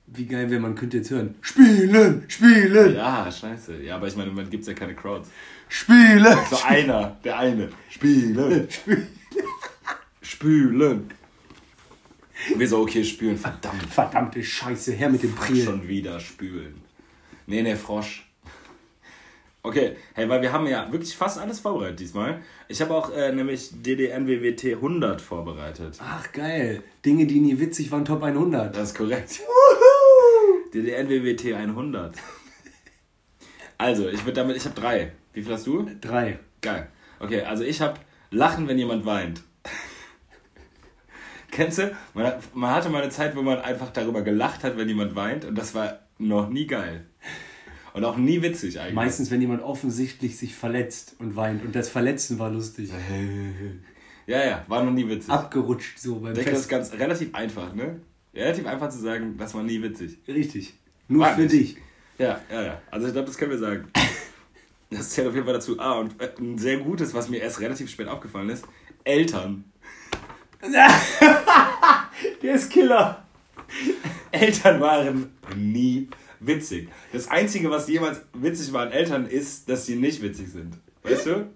Wie geil wäre, man könnte jetzt hören. Spielen! Spielen! Ja, scheiße. Ja, aber ich meine, man gibt ja keine Crowds. Spielen! So also einer, der eine. Spielen! Spielen! Spülen! Wir so, okay, spülen. Verdammt. Verdammte Scheiße, her mit dem Priel. Schon wieder spülen. Nee, nee, Frosch. Okay, hey, weil wir haben ja wirklich fast alles vorbereitet diesmal. Ich habe auch äh, nämlich D D N W W T hundert vorbereitet. Ach, geil. Dinge, die nie witzig waren, Top hundert. Das ist korrekt. Woohoo! D D N W W T hundert. Also, ich würde damit, ich habe drei. Wie viel hast du? Drei. Geil. Okay, also ich habe Lachen, wenn jemand weint. Kennst du? Man, man hatte mal eine Zeit, wo man einfach darüber gelacht hat, wenn jemand weint. Und das war noch nie geil. Und auch nie witzig eigentlich. Meistens, wenn jemand offensichtlich sich verletzt und weint. Und das Verletzen war lustig. Ja, ja, war noch nie witzig. Abgerutscht so beim Fest. Ich denke, das ist ganz relativ einfach, ne? Relativ einfach zu sagen, das war nie witzig. Richtig. Nur war für nicht. Dich. Ja, ja, ja. Also ich glaube, das können wir sagen. Das zählt auf jeden Fall dazu. Ah, und ein sehr gutes, was mir erst relativ spät aufgefallen ist. Eltern. Der ist Killer. Eltern waren nie witzig. Das Einzige, was jemals witzig war an Eltern, ist, dass sie nicht witzig sind. Weißt du?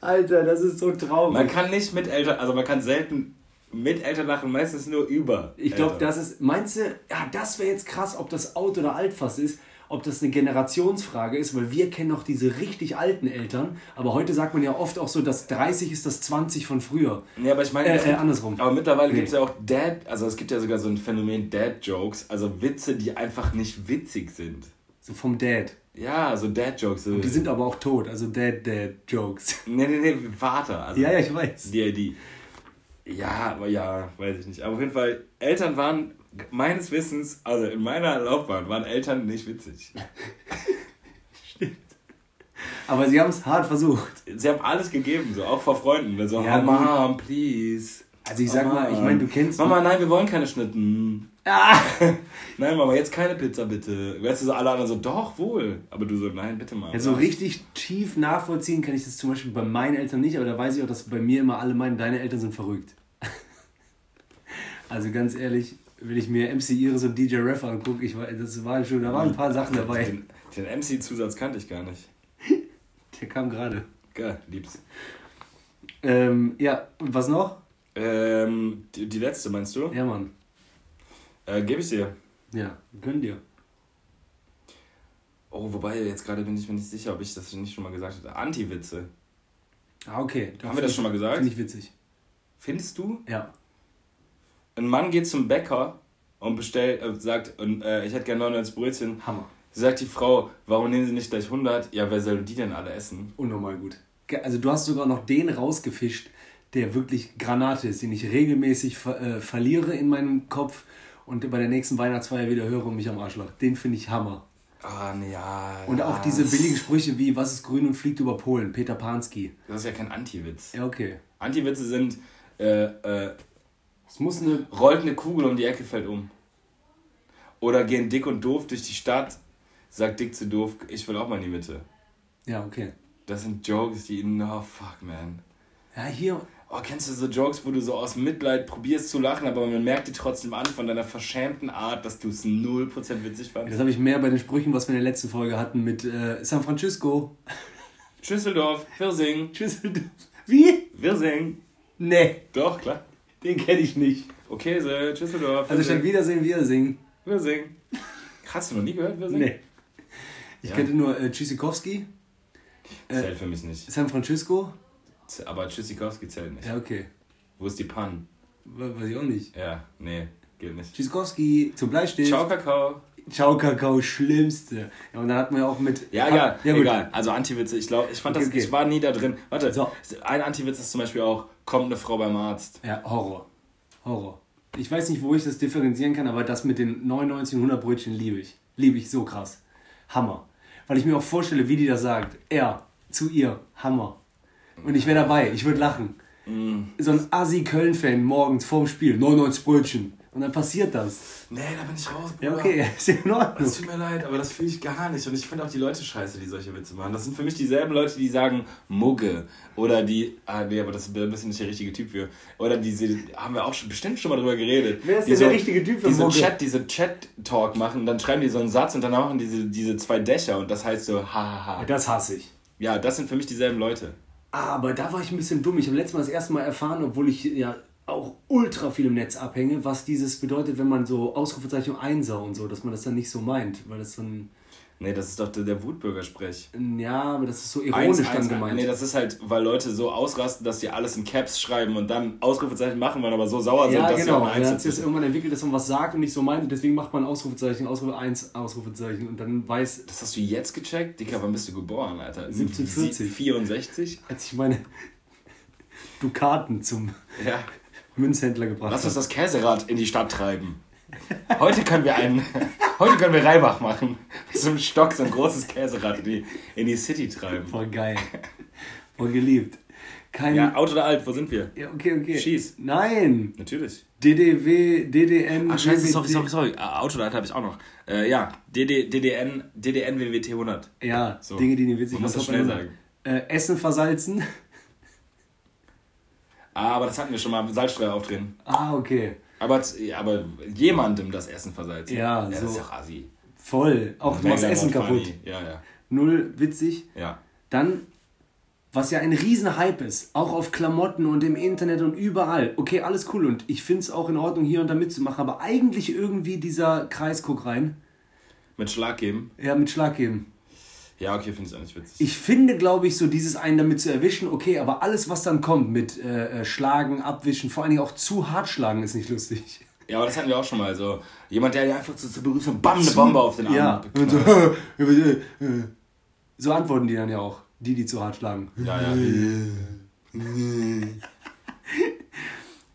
Alter, das ist so traurig. Man kann nicht mit Eltern, also man kann selten mit Eltern lachen, meistens nur über. Ich glaube, das ist, meinst du, ja, das wäre jetzt krass, ob das Out- oder Altfass ist, ob das eine Generationsfrage ist, weil wir kennen noch diese richtig alten Eltern, aber heute sagt man ja oft auch so, dass dreißig ist das zwanzig von früher. Ja, aber ich meine, äh, äh, andersrum. Aber mittlerweile nee. Gibt es ja auch Dad, also es gibt ja sogar so ein Phänomen Dad-Jokes, also Witze, die einfach nicht witzig sind. So vom Dad. Ja, so Dad-Jokes. So. Und die sind aber auch tot, also Dad-Dad-Jokes. Nee, nee, nee, Vater. Also ja, ja, ich weiß. Die Idee. Ja, aber ja, weiß ich nicht. Aber auf jeden Fall, Eltern waren... Meines Wissens, also in meiner Laufbahn, waren Eltern nicht witzig. Stimmt. Aber sie haben es hart versucht. Sie haben alles gegeben, so auch vor Freunden. Wenn so, ja, oh, Mom, please. Also ich sag oh, mal, ich meine, du kennst... Mama, nein, wir wollen keine Schnitten. Ah. Nein, Mama, jetzt keine Pizza, bitte. Weißt du, so alle anderen so, doch, wohl. Aber du so, nein, bitte, Mama. Ja, so richtig tief nachvollziehen kann ich das zum Beispiel bei meinen Eltern nicht, aber da weiß ich auch, dass bei mir immer alle meinen, deine Eltern sind verrückt. Also ganz ehrlich... Wenn ich mir M C Iris und D J Ref angucke, ich war, das war schon, da waren ein paar Sachen dabei. Den, den M C-Zusatz kannte ich gar nicht. Der kam gerade. Geil, lieb's. Ähm, ja, und was noch? Ähm, die, die letzte, meinst du? Ja, Mann. Äh, gebe ich dir. Ja, gönn dir. Oh, wobei, jetzt gerade bin ich mir nicht sicher, ob ich das nicht schon mal gesagt hätte. Anti-Witze. Ah, okay. Haben wir das schon mal gesagt? Finde ich witzig. Findest du? Ja. Ein Mann geht zum Bäcker und bestellt, äh, sagt, und, äh, ich hätte gerne neunundneunzig Brötchen. Hammer. Sagt die Frau, warum nehmen Sie nicht gleich hundert? Ja, wer soll die denn alle essen? Unnormal gut. Also du hast sogar noch den rausgefischt, der wirklich Granate ist, den ich regelmäßig ver- äh, verliere in meinem Kopf und bei der nächsten Weihnachtsfeier wieder höre und mich am Arsch lacht. Den finde ich Hammer. Ah, ne, ja. Und auch diese billigen Sprüche wie, was ist grün und fliegt über Polen? Peter Pansky. Das ist ja kein Antiwitz. Ja, okay. Antiwitze sind, äh, äh, Es muss eine rollt eine Kugel um die Ecke, fällt um. Oder gehen dick und doof durch die Stadt, sagt dick zu doof, ich will auch mal in die Mitte. Ja, okay. Das sind Jokes, die, no, fuck, man. Ja, hier. oh, kennst du so Jokes, wo du so aus Mitleid probierst zu lachen, aber man merkt dir trotzdem an von deiner verschämten Art, dass du es null Prozent witzig fandst? Das habe ich mehr bei den Sprüchen, was wir in der letzten Folge hatten mit äh, San Francisco. Tschüsseldorf, Wirsing. Tschüsseldorf. Wie? Wirsing. Nee. Doch, klar. Den kenne ich nicht. Okay, so, Tschüsseldorf. Also statt Wiedersehen, Wirsing. Wirsing. Hast du noch nie gehört, Wirsing? Nee. Ich ja. kannte nur äh, Tschüssikowski. Zählt äh, für mich nicht. San Francisco. Aber Tschüssikowski zählt nicht. Ja, okay. Wo ist die Pan? Weiß ich auch nicht. Ja, nee, geht nicht. Tschüssikowski, zum Bleistift. Ciao, Kakao. Ciao, Kakao, Schlimmste. Ja, und dann hatten wir auch mit... Ja, egal, ja, egal. Also Antiwitze, ich glaube, ich fand okay, das... Okay. Ich war nie da drin. Warte, so. Ein Antiwitz ist zum Beispiel auch, kommt eine Frau beim Arzt. Ja, Horror. Horror. Ich weiß nicht, wo ich das differenzieren kann, aber das mit den neunundneunzig hundert Brötchen liebe ich. Liebe ich, so krass. Hammer. Weil ich mir auch vorstelle, wie die das sagt. Er, zu ihr, Hammer. Und ich wäre dabei, ich würde lachen. Mm. So ein Assi-Köln-Fan morgens vorm Spiel, neunundneunzig Brötchen. Und dann passiert das. Nee, da bin ich raus, Bruder. Ja, okay, ist ja in Ordnung. Das tut mir leid, aber das fühle ich gar nicht. Und ich finde auch die Leute scheiße, die solche Witze machen. Das sind für mich dieselben Leute, die sagen Mugge. Oder die, ah nee, aber das ist ein bisschen nicht der richtige Typ für. Oder diese, haben wir auch schon, bestimmt schon mal drüber geredet. Wer ist denn so, der richtige Typ für die Mugge? So Chat, diese Chat-Talk machen und dann schreiben die so einen Satz und dann machen diese, diese zwei Dächer. Und das heißt so, hahaha. Ja, das hasse ich. Ja, das sind für mich dieselben Leute. Aber da war ich ein bisschen dumm. Ich habe letztes Mal das erste Mal erfahren, obwohl ich ja auch ultra viel im Netz abhänge, was dieses bedeutet, wenn man so Ausrufezeichen Einser und so, dass man das dann nicht so meint, weil das dann... Nee, das ist doch der, der Wutbürgersprech. Ja, aber das ist so ironisch eins, dann eins, gemeint. Nee, das ist halt, weil Leute so ausrasten, dass sie alles in Caps schreiben und dann Ausrufezeichen machen, weil aber so sauer sind, ja, dass genau. sie auch ein Eins. Ja, genau. Dann hat sich das irgendwann entwickelt, dass man was sagt und nicht so meint. Deswegen macht man Ausrufezeichen, Ausrufe eins, Ausrufezeichen und dann weiß... Das hast du jetzt gecheckt? Dicker, wann bist du geboren, Alter? siebzehnhundertvierzig vierundsechzig? Als ich meine Dukaten zum ja. Münzhändler gebracht habe. Lass uns das Käserad in die Stadt treiben. Heute können wir einen... Heute können wir Reibach machen. Mit so einem Stock so ein großes Käserad in die, in die City treiben. Voll geil. Voll geliebt. Kein... Ja, Auto oder alt, wo sind wir? Ja, okay, okay. Schieß. Nein. Natürlich. D D W, D D N... Ach, scheiße, sorry, sorry, sorry. Auto oder alt habe ich auch noch. Äh, ja, D D N, D D N W W T hundert. Ja, so. Dinge, die nicht witzig sind. Man muss das schnell sagen. Äh, Essen versalzen. Ah, aber das hatten wir schon mal. Salzstreuer aufdrehen. Ah, okay. Aber, aber jemandem das Essen versalzen. Ja, ja das so ist ja assi. Voll. Auch du machst Essen kaputt. Ja, ja. Null witzig. Ja. Dann, was ja ein riesen Hype ist, auch auf Klamotten und im Internet und überall. Okay, alles cool und ich finde es auch in Ordnung, hier und da mitzumachen, aber eigentlich irgendwie dieser Kreisguck rein. Mit Schlag geben? Ja, mit Schlag geben. Ja, okay, finde ich auch nicht witzig. Ich finde, glaube ich, so dieses einen damit zu erwischen, okay, aber alles, was dann kommt mit äh, Schlagen, Abwischen, vor allen Dingen auch zu hart schlagen, ist nicht lustig. Ja, aber das hatten wir auch schon mal. So jemand, der einfach so zur Berührung, bam, eine Bombe auf den Arm. Ja, und so, so antworten die dann ja auch, die, die zu hart schlagen. Ja, ja.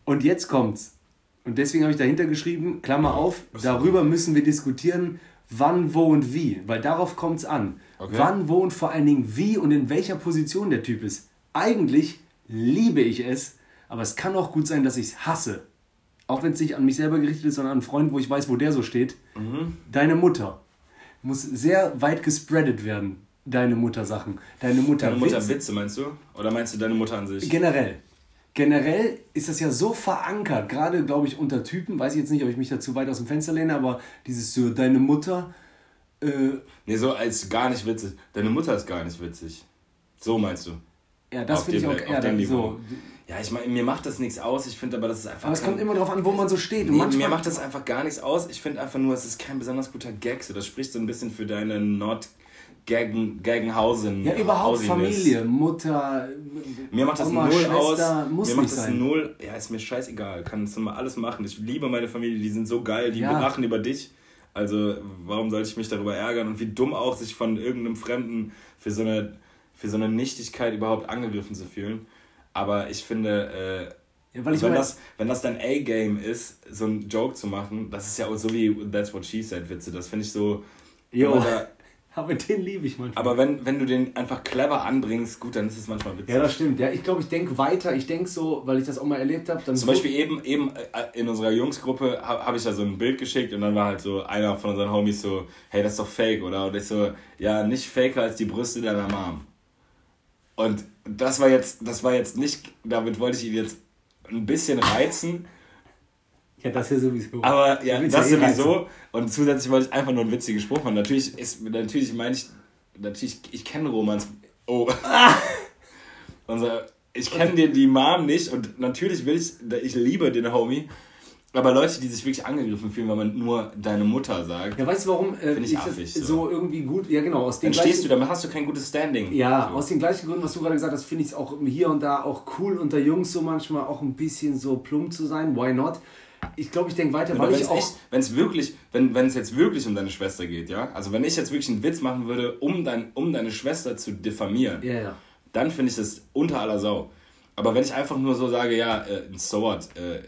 Und jetzt kommt's. Und deswegen habe ich dahinter geschrieben, Klammer auf, darüber müssen wir diskutieren, wann, wo und wie, weil darauf kommt's an. Okay. Wann, wo und vor allen Dingen wie und in welcher Position der Typ ist. Eigentlich liebe ich es, aber es kann auch gut sein, dass ich es hasse. Auch wenn es nicht an mich selber gerichtet ist, sondern an einen Freund, wo ich weiß, wo der so steht. Mhm. Deine Mutter muss sehr weit gespreadet werden. Deine Mutter-Sachen. Deine Mutter-Witze. Deine Mutter-Witze, meinst du? Oder meinst du deine Mutter an sich? Generell. Generell ist das ja so verankert, gerade, glaube ich, unter Typen. Weiß ich jetzt nicht, ob ich mich dazu weit aus dem Fenster lehne, aber dieses so, deine Mutter... Äh, nee, so als gar nicht witzig. Deine Mutter ist gar nicht witzig. So meinst du? Ja, das finde ich auch eher dann so. Ja, ich meine, mir macht das nichts aus. Ich finde aber, das ist einfach... Aber es kommt immer darauf an, wo man so steht. Und nee, manchmal mir macht das einfach gar nichts aus. Ich finde einfach nur, es ist kein besonders guter Gag. So, das spricht so ein bisschen für deine Nord... Gegen, Gegenhausen. Ja, überhaupt Hausiness. Familie, Mutter, mir macht das Oma, null Schwester, aus. Muss mir macht nicht das sein. null. Ja, ist mir scheißegal. Kannst du mal alles machen. Ich liebe meine Familie, die sind so geil, die ja. lachen über dich. Also, warum sollte ich mich darüber ärgern? Und wie dumm auch, sich von irgendeinem Fremden für so eine, für so eine Nichtigkeit überhaupt angegriffen zu fühlen. Aber ich finde, äh, ja, weil ich wenn, das, wenn das dein A-Game ist, so einen Joke zu machen, das ist ja auch so wie That's What She Said Witze. Das finde ich so... Jo. Aber den liebe ich manchmal. Aber wenn, wenn du den einfach clever anbringst, gut, dann ist es manchmal witzig. Ja, das stimmt. Ja, ich glaube, ich denke weiter. Ich denke so, weil ich das auch mal erlebt habe. Zum Beispiel eben, eben in unserer Jungsgruppe habe hab ich da so ein Bild geschickt und dann war halt so einer von unseren Homies so, hey, das ist doch fake, oder? Und ich so, ja, nicht faker als die Brüste deiner Mom. Und das war jetzt, das war jetzt nicht, damit wollte ich ihn jetzt ein bisschen reizen. Ja, das hier sowieso. Aber ja, das ja eh sowieso. Reizen. Und zusätzlich wollte ich einfach nur einen witzigen Spruch machen. Natürlich ist, natürlich meine ich, natürlich, ich kenne Romans. Oh. Unser, ich kenne den die Mom nicht und natürlich will ich, ich liebe den Homie. Aber Leute, die sich wirklich angegriffen fühlen, weil man nur deine Mutter sagt. Ja, weißt du warum? Äh, Finde ich, ich affig, das so irgendwie gut. Ja, genau. Aus den dann stehst du, dann hast du kein gutes Standing. Ja, so. Aus den gleichen Gründen, was du gerade gesagt hast, finde ich es auch hier und da auch cool unter Jungs so manchmal auch ein bisschen so plump zu sein. Why not? Ich glaube, ich denke weiter, weil ich auch... Wenn es wirklich, wenn es jetzt wirklich um deine Schwester geht, ja? Also wenn ich jetzt wirklich einen Witz machen würde, um, dein, um deine Schwester zu diffamieren, ja, ja. Dann finde ich das unter aller Sau. Aber wenn ich einfach nur so sage, ja, äh, so what, äh,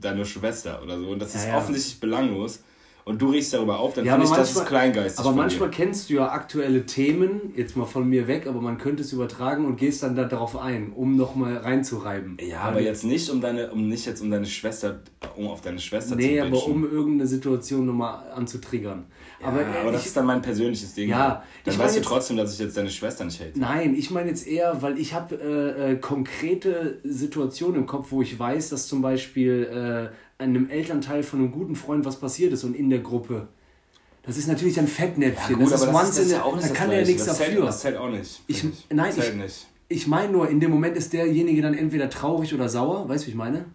deine Schwester oder so, und das ja, ist ja. offensichtlich belanglos und du riechst darüber auf, dann ja, finde ich, manchmal, das ist kleingeistig. Aber manchmal kennst du ja aktuelle Themen, jetzt mal von mir weg, aber man könnte es übertragen und gehst dann da drauf ein, um nochmal reinzureiben. Ja, aber, aber jetzt nicht um deine, um nicht jetzt um deine Schwester, um auf deine Schwester nee, zu Nee, aber um irgendeine Situation nochmal anzutriggern. Ja, aber, aber das ich, ist dann mein persönliches Ding. Ja, dann weißt du jetzt, trotzdem, dass ich jetzt deine Schwester nicht hate. Nein, ich meine jetzt eher, weil ich habe äh, äh, konkrete Situationen im Kopf, wo ich weiß, dass zum Beispiel äh, einem Elternteil von einem guten Freund was passiert ist und in der Gruppe. Das ist natürlich ein Fettnäpfchen. Ja, gut, das ist Wahnsinn, ja da kann der ja nichts das zählt, dafür. Das zählt auch nicht. Ich, ich. Nein, ich, nicht. ich meine nur, in dem Moment ist derjenige dann entweder traurig oder sauer. Weißt du, wie ich meine?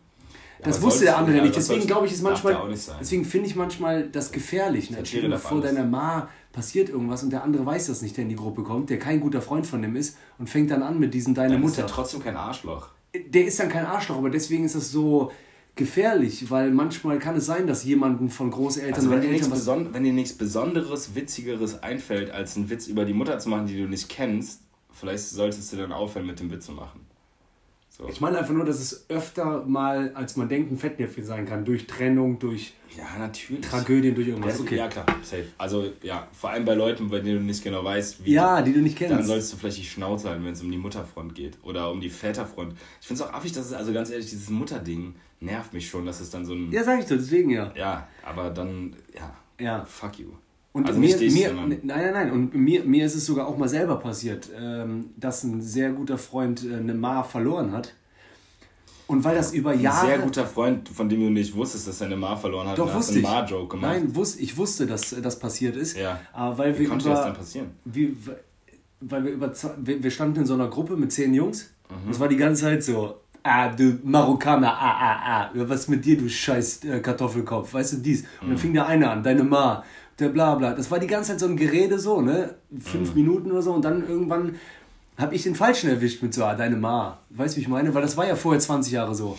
Das aber wusste der andere ja, nicht. Deswegen glaube ich, ist manchmal, deswegen finde ich manchmal das gefährlich. Ne? Natürlich vor alles. Deiner Ma passiert irgendwas und der andere weiß das nicht, der in die Gruppe kommt, der kein guter Freund von dem ist und fängt dann an mit diesen deine dann Mutter. Der ist ja trotzdem kein Arschloch. Der ist dann kein Arschloch, aber deswegen ist das so gefährlich, weil manchmal kann es sein, dass jemanden von Großeltern also wenn, dir Eltern nichts was wenn dir nichts Besonderes, Witzigeres einfällt, als einen Witz über die Mutter zu machen, die du nicht kennst, vielleicht solltest du dann aufhören, mit dem Witz zu machen. So. Ich meine einfach nur, dass es öfter mal, als man denkt, ein Fettnäpfchen sein kann. Durch Trennung, durch ja, natürlich. Tragödien, durch irgendwas. Okay. Ja, klar, safe. Also, ja, vor allem bei Leuten, bei denen du nicht genau weißt, wie... Ja, die du nicht kennst. Dann solltest du vielleicht die Schnauze halten, wenn es um die Mutterfront geht. Oder um die Väterfront. Ich finde es auch affig, dass es, also ganz ehrlich, dieses Mutterding nervt mich schon, dass es dann so ein... Ja, sag ich so, deswegen ja. Ja, aber dann, ja, ja. Fuck you. Und also mir, mir, nein, nein, nein. Und mir, mir ist es sogar auch mal selber passiert, dass ein sehr guter Freund eine Ma verloren hat. Und weil das über Jahre... Ein sehr guter Freund, von dem du nicht wusstest, dass er eine Ma verloren hat. Doch, und wusste hast einen Ma-Joke gemacht. Nein, wus- ich wusste, dass das passiert ist. Ja. Aber weil Wie wir konnte über, das dann passieren? Wie, weil wir, über, wir standen in so einer Gruppe mit zehn Jungs. Mhm. Das war die ganze Zeit so... Ah, du Marokkaner, ah, ah, ah. Was mit dir, du scheiß Kartoffelkopf. Weißt du, dies. Und dann fing der eine an, deine Ma... der Blabla. Das war die ganze Zeit so ein Gerede so, ne? Fünf mhm. Minuten oder so und dann irgendwann habe ich den Falschen erwischt mit so, ah, deine Ma. Weißt du, wie ich meine? Weil das war ja vorher zwanzig Jahre so.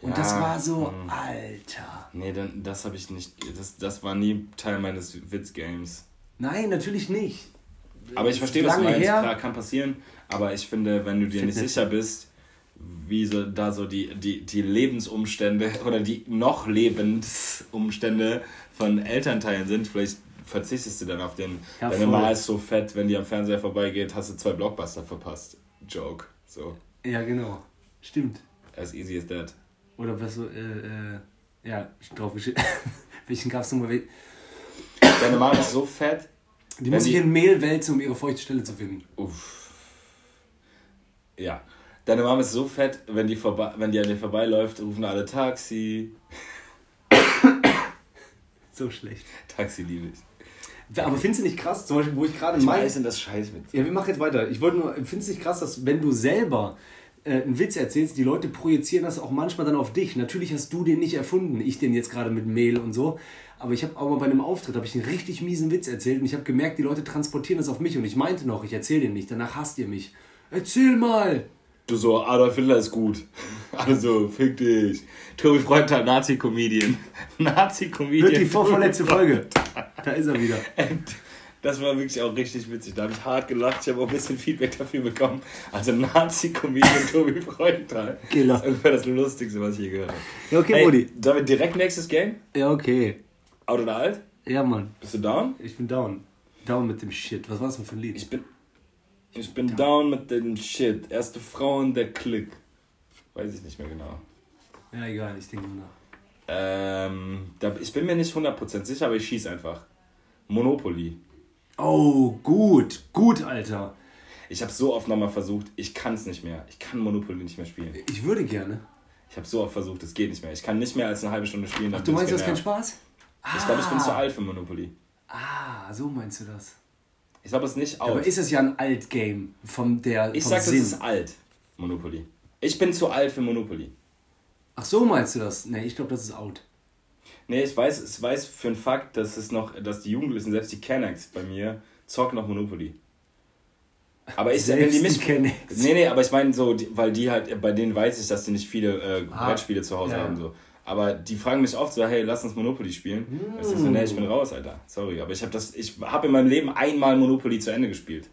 Und ja, das war so, mhm. Alter. Nee, dann, das habe ich nicht, das, das war nie Teil meines Witzgames. Nein, natürlich nicht. Aber ich verstehe, was du meinst. Klar, kann passieren. Aber ich finde, wenn du dir Fitness. nicht sicher bist, wie so, da so die, die, die Lebensumstände oder die noch Lebensumstände von Elternteilen sind, vielleicht verzichtest du dann auf den, ja, deine Ma ist so fett, wenn die am Fernseher vorbeigeht, hast du zwei Blockbuster verpasst. Joke. So. Ja, genau. Stimmt. As easy as that. Oder was so, äh, äh, ja, drauf geschickt. Welchen gab's nochmal weg? Deine Ma ist so fett. Die muss sich in Mehl wälzen, um ihre feuchte Stelle zu finden. Uff. Ja. Deine Mama ist so fett, wenn die, vorbe- wenn die an dir vorbeiläuft, rufen alle Taxi. So schlecht. Taxi liebe ich. Aber findest du nicht krass, zum Beispiel, wo ich gerade meine... Ich weiß, denn das scheiß mit. Ja, wir machen jetzt weiter. Ich wollte nur... Findest du nicht krass, dass wenn du selber äh, einen Witz erzählst, die Leute projizieren das auch manchmal dann auf dich. Natürlich hast du den nicht erfunden. Ich den jetzt gerade mit Mehl und so. Aber ich habe auch mal bei einem Auftritt habe ich einen richtig miesen Witz erzählt und ich habe gemerkt, die Leute transportieren das auf mich. Und ich meinte noch, ich erzähle den nicht. Danach hasst ihr mich. Erzähl mal! Du so, Adolf Hitler ist gut. Also, fick dich. Tobi Freudenthal, Nazi-Comedian. Nazi-Comedian. Wirklich vorverletzte Folge. Da ist er wieder. Das war wirklich auch richtig witzig. Da habe ich hart gelacht. Ich habe auch ein bisschen Feedback dafür bekommen. Also, Nazi-Comedian Tobi Freudenthal. Killer. Das war das Lustigste, was ich je gehört habe. Ja, okay, hey, Modi. Sollen wir direkt nächstes Game? Ja, okay. Out oder alt? Ja, Mann. Bist du down? Ich bin down. Down mit dem Shit. Was war das denn für ein Lied? Ich bin... Ich bin down. down mit dem Shit. Erste Frau in der Klick. Weiß ich nicht mehr genau. Ja, egal, ich denke nur nach. Ähm, da, ich bin mir nicht hundert Prozent sicher, aber ich schieß einfach. Monopoly. Oh, gut, gut, Alter. Ich habe so oft nochmal versucht, ich kann es nicht mehr. Ich kann Monopoly nicht mehr spielen. Ich würde gerne. Ich habe so oft versucht, es geht nicht mehr. Ich kann nicht mehr als eine halbe Stunde spielen. Ach, du meinst, das ist kein Spaß? Ich ah. glaube, ich bin zu alt für Monopoly. Ah, so meinst du das? Ich glaube, es ist nicht alt. Aber ist es ja ein Alt-Game vom der Ich vom sag, Sinn. Das ist alt, Monopoly. Ich bin zu alt für Monopoly. Ach, so meinst du das? Nee, ich glaube, das ist out. Nee, ich weiß, ich weiß für einen Fakt, dass es noch, dass die Jugendlichen, selbst die Kennex bei mir, zocken noch Monopoly. Aber ich, selbst wenn die mich Kennex. Nee, nee, aber ich meine so, die, weil die halt, bei denen weiß ich, dass die nicht viele äh, ah, Brettspiele zu Hause ja. haben, so. Aber die fragen mich oft so, hey, lass uns Monopoly spielen. Mm. Ich sag so, nee, ich bin raus, Alter. Sorry, aber ich habe das, ich habe in meinem Leben einmal Monopoly zu Ende gespielt.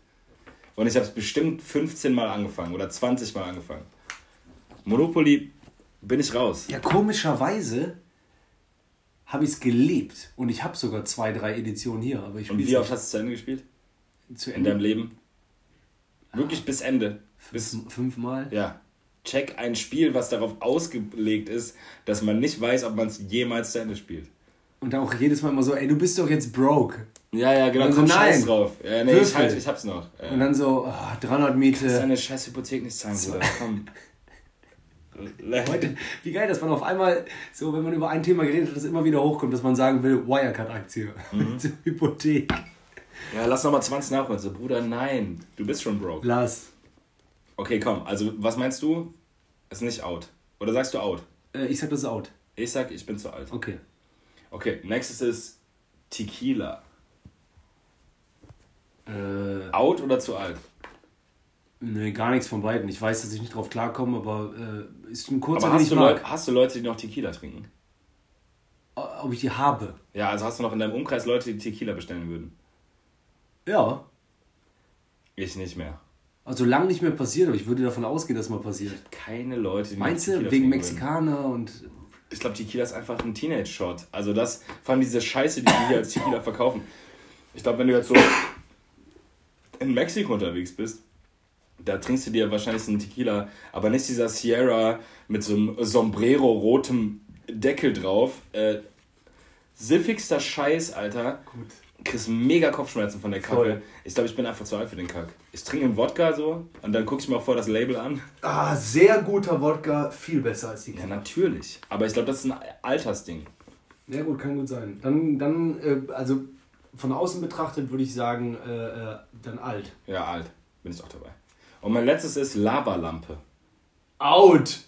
Und ich habe es bestimmt fünfzehn Mal angefangen oder zwanzig Mal angefangen. Monopoly bin ich raus. Ja, komischerweise habe ich es geliebt. Und ich habe sogar zwei, drei Editionen hier. Aber ich Und wie oft nicht. Hast du es zu Ende gespielt? Zu Ende? In deinem Leben? Ah, wirklich bis Ende? Bis fünfmal? Ja. Check ein Spiel, was darauf ausgelegt ist, dass man nicht weiß, ob man es jemals zu Ende spielt. Und auch jedes Mal immer so, ey, du bist doch jetzt broke. Ja, ja, genau, komm so, scheiß drauf. Ja, nee, ich, halt, ich hab's noch. Ja. Und dann so, oh, dreihundert Miete. Kannst deine scheiß Hypothek nicht zahlen, Bruder, komm. Heute, wie geil, dass man auf einmal, so wenn man über ein Thema geredet hat, das immer wieder hochkommt, dass man sagen will, Wirecard-Aktie, mhm. Hypothek. Ja, lass nochmal zwanzig nachholen. So, Bruder, nein, du bist schon broke. Lass. Okay, komm, also was meinst du? Ist nicht out. Oder sagst du out? Äh, ich sag, das ist out. Ich sag, ich bin zu alt. Okay. Okay, nächstes ist Tequila. Äh, out oder zu alt? Nee, gar nichts von beiden. Ich weiß, dass ich nicht drauf klarkomme, aber äh, ist ein kurzer, aber hast, den du ich mag. Leu- hast du Leute, die noch Tequila trinken? Ob ich die habe? Ja, also hast du noch in deinem Umkreis Leute, die Tequila bestellen würden? Ja. Ich nicht mehr. Also lang nicht mehr passiert, aber ich würde davon ausgehen, dass mal passiert. Keine Leute, die meinst du, wegen Mexikaner würden. Und... Ich glaube, Tequila ist einfach ein Teenage-Shot. Also das, vor allem diese Scheiße, die wir hier als Tequila verkaufen. Ich glaube, wenn du jetzt so in Mexiko unterwegs bist, da trinkst du dir wahrscheinlich einen Tequila, aber nicht dieser Sierra mit so einem Sombrero-rotem Deckel drauf. Äh, siffigster Scheiß, Alter. Gut. Kriegst mega Kopfschmerzen von der Kacke. Voll. Ich glaube, ich bin einfach zu alt für den Kack. Ich trinke einen Wodka so und dann gucke ich mir auch vor das Label an. Ah, sehr guter Wodka, viel besser als die Kacke. Ja, natürlich. Aber ich glaube, das ist ein Altersding. Ja gut, kann gut sein. Dann, dann äh, also von außen betrachtet würde ich sagen, äh, dann alt. Ja, alt. Bin ich auch dabei. Und mein letztes ist Lavalampe. Out!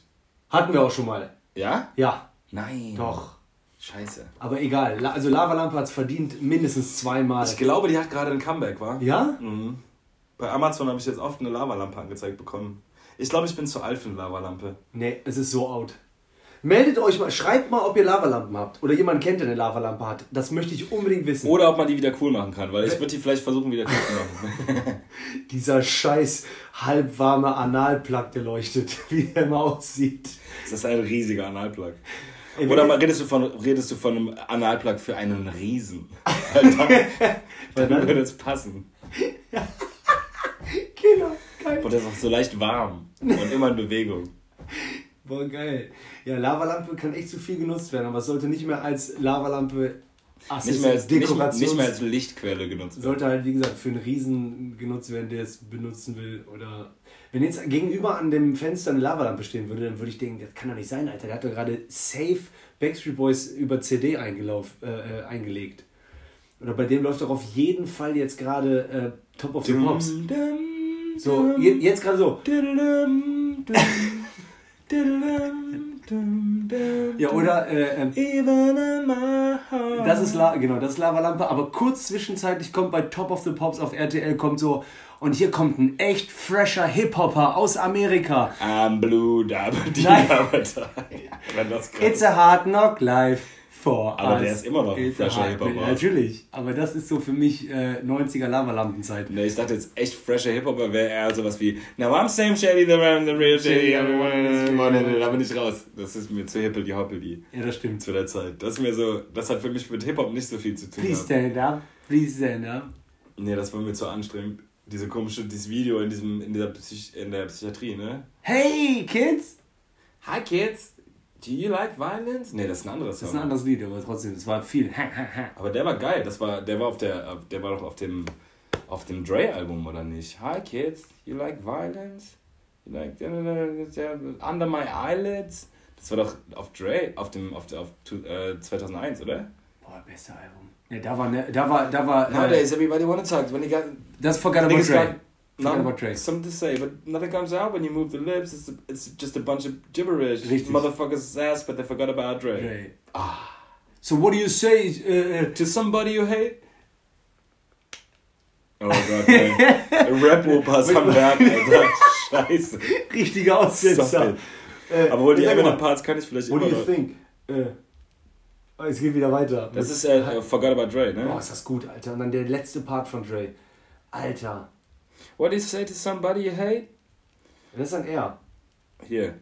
Hatten wir auch schon mal. Ja? Ja. Nein. Doch. Scheiße. Aber egal, also Lavalampe hat es verdient mindestens zweimal. Ich glaube, die hat gerade ein Comeback, wa? Ja? Mhm. Bei Amazon habe ich jetzt oft eine Lavalampe angezeigt bekommen. Ich glaube, ich bin zu alt für eine Lavalampe. Nee, es ist so out. Meldet euch mal, schreibt mal, ob ihr Lavalampen habt. Oder jemand kennt, der eine Lavalampe hat. Das möchte ich unbedingt wissen. Oder ob man die wieder cool machen kann, weil ich würde die vielleicht versuchen, wieder cool zu machen. Dieser scheiß halbwarme Analplug, der leuchtet, wie der immer aussieht. Das ist ein riesiger Analplug. Ey, oder mal redest du von redest du von einem Analplug für einen Riesen? Weil dann, dann würde es passen. Ja. Genau, geil. Und das ist auch so leicht warm und immer in Bewegung. Boah, geil. Ja, Lavalampe kann echt zu viel genutzt werden, aber es sollte nicht mehr als Lavalampe, ach, nicht, mehr als, Dekorations- nicht, nicht mehr als Lichtquelle genutzt werden. Sollte halt, wie gesagt, für einen Riesen genutzt werden, der es benutzen will. Oder wenn jetzt gegenüber an dem Fenster eine Lavalampe stehen würde, dann würde ich denken, das kann doch nicht sein, Alter. Der hat doch gerade safe Backstreet Boys über C D eingelauf, äh, eingelegt. Oder bei dem läuft doch auf jeden Fall jetzt gerade äh, Top of the Pops. So, je, jetzt gerade so. Ja, oder äh, ähm, das ist La- genau, das ist Lavalampe, aber kurz zwischenzeitlich kommt bei Top of the Pops auf R T L kommt so, und hier kommt ein echt fresher Hip-Hopper aus Amerika. I'm blue, da aber die, aber It's a hard knock life for aber us. Aber der ist immer noch ein fresher Hip-Hopper. Natürlich, aber das ist so für mich äh, neunziger Lavalampenzeit. Ne, ich dachte jetzt, echt fresher Hip-Hopper wäre eher sowas wie Now I'm Sam Shady, the Ram, the real Shady, everyone is... Da bin ich raus. Das ist mir zu hippel die hoppel die. Ja, das stimmt. Zu der Zeit. Das ist mir so, das hat für mich mit Hip-Hop nicht so viel zu tun. Please stand up, please stand up. Ne, das war mir zu anstrengend. Diese komische, dieses Video in diesem in dieser Psych- in der Psychiatrie, ne? Hey, Kids! Hi, Kids! Do you like violence? Ne, das ist ein anderes Song. Das ist ein anderes Lied, aber trotzdem, das war viel. Aber der war geil, das war, der war auf der, der war doch auf dem auf dem Dre-Album, oder nicht? Hi kids, you like violence? You like under my eyelids? Das war doch auf Dre, auf dem auf, auf äh, zweitausendeins, oder? Boah, beste Album. Ja, da war, ne, da war, da war... Nowadays äh, everybody wanna talk. When you got... That's Forgot About Dre. Forgot About Dre. Something to say, but nothing comes out when you move the lips. It's, a, it's just a bunch of gibberish. Richtig. Motherfuckers ass, but they forgot about Dre. Dre. Ah. So what do you say uh, to somebody you hate? Oh Gott, ey. Rap-Opas am Werk, Alter. Scheiße. Richtiger Aussetzer. Äh, Aber wohl die Eminem-Parts kann ich vielleicht immer noch... What do you think? Äh, es geht wieder weiter. Das ist äh, Forgot About Dre, ne? Boah, ist das gut, Alter. Und dann der letzte Part von Dre. Alter. What do you say to somebody you hate? Das ist dann er. Hier.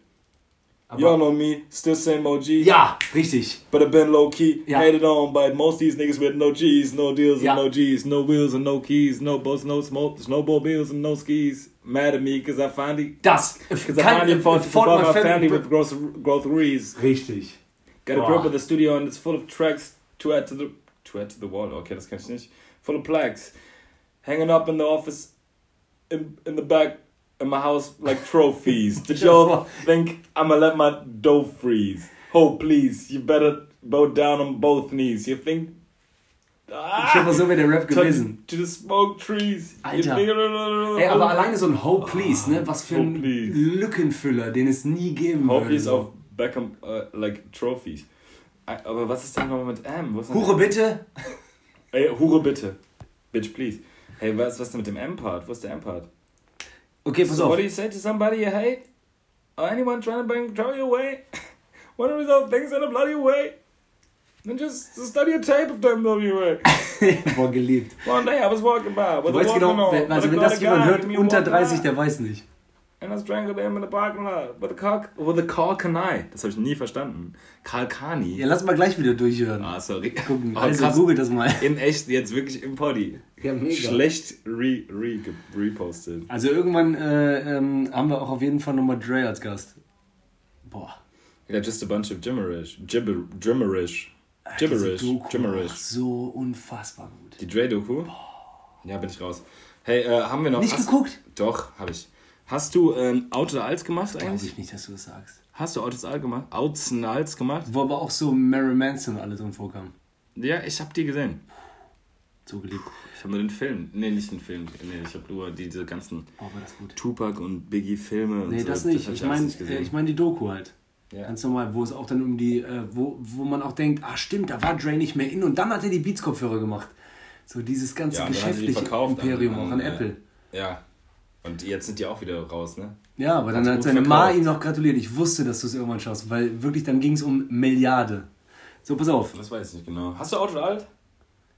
Aber y'all know me, still same O G. Ja, richtig. But I've been low-key, ja. Hated on by most these niggas with no G's, no deals ja. and no G's, no wheels and no keys, no boats, no smoke, snowball bills and no skis. Mad at me, because I finally... Das! Because I finally fought my family with gross, groceries. Richtig. Got a grip of the studio and it's full of tracks to add to the... To add to the wall, okay, das kann ich nicht. Full of plaques. Hanging up in the office, in, in the back... in my house like trophies. Did y'all think I'ma let my dough freeze? Oh, please, you better bow down on both knees. You think... Ah, ich hoffe, so wäre der Rap gewesen. To the smoke trees. Alter. Ey, aber alleine so ein Hope, please, ne? Was für ein Lückenfüller, den es nie geben würde. Hope, please, auf Beckham, uh, like, trophies. Aber was ist denn nochmal mit M? Hure, bitte. Ey, Hure, bitte. Bitch, please. Hey, was, was ist denn mit dem M-Part? Wo ist der M-Part? Okay, pass so auf. What do you say to somebody you hate? Or anyone trying to bring trouble your way? Why don't we resolve things in a bloody way? Then just study a tape of W W A. Boah, geliebt. One day I was walking by. Du weißt genau, wenn, also wenn das jemand hört, unter dreißig, der weiß nicht. And I strangled him in the parking lot with a cock, with a cock and I. Das habe ich nie verstanden. Karl Kani. Ja, lass mal gleich wieder durchhören. Ah, sorry. Gucken. Oh, also googelt das mal. In echt, jetzt wirklich im Poddy. Ja, mega. Schlecht re, re, repostet. Also irgendwann äh, ähm, haben wir auch auf jeden Fall nochmal Dre als Gast. Boah. Ja, yeah, just a bunch of gibberish. Gibber, gibberish. Gibberish. Gibberish. So unfassbar gut. Die Dre-Doku? Ja, bin ich raus. Hey, äh, haben wir noch... Nicht hast, geguckt? Doch, habe ich. Hast du ähm, Out oder Alts gemacht eigentlich? Weiß ich nicht, dass du das sagst. Hast du Out oder Alts gemacht? Outs und Alts gemacht? Wo aber auch so Marilyn Manson alle drin vorkamen. Ja, ich hab die gesehen. So geliebt. Ich hab nur den Film. Nee, nicht den Film. Nee, ich hab nur diese ganzen oh, war das gut. Tupac und Biggie Filme. Nee, und so. das nicht. Das ich meine ich mein die Doku halt. Ja. Ganz normal, wo es auch dann um die, äh, wo, wo man auch denkt, ah stimmt, da war Dre nicht mehr in und dann hat er die Beats-Kopfhörer gemacht. So dieses ganze ja, geschäftliche Imperium, an, auch an äh, Apple. Ja. Und jetzt sind die auch wieder raus, ne? Ja, aber dann hat seine Ma ihm noch gratuliert. Ich wusste, dass du es irgendwann schaust, weil wirklich dann ging es um Milliarde. So, pass auf. Das weiß ich nicht genau. Hast du Out oder Alt?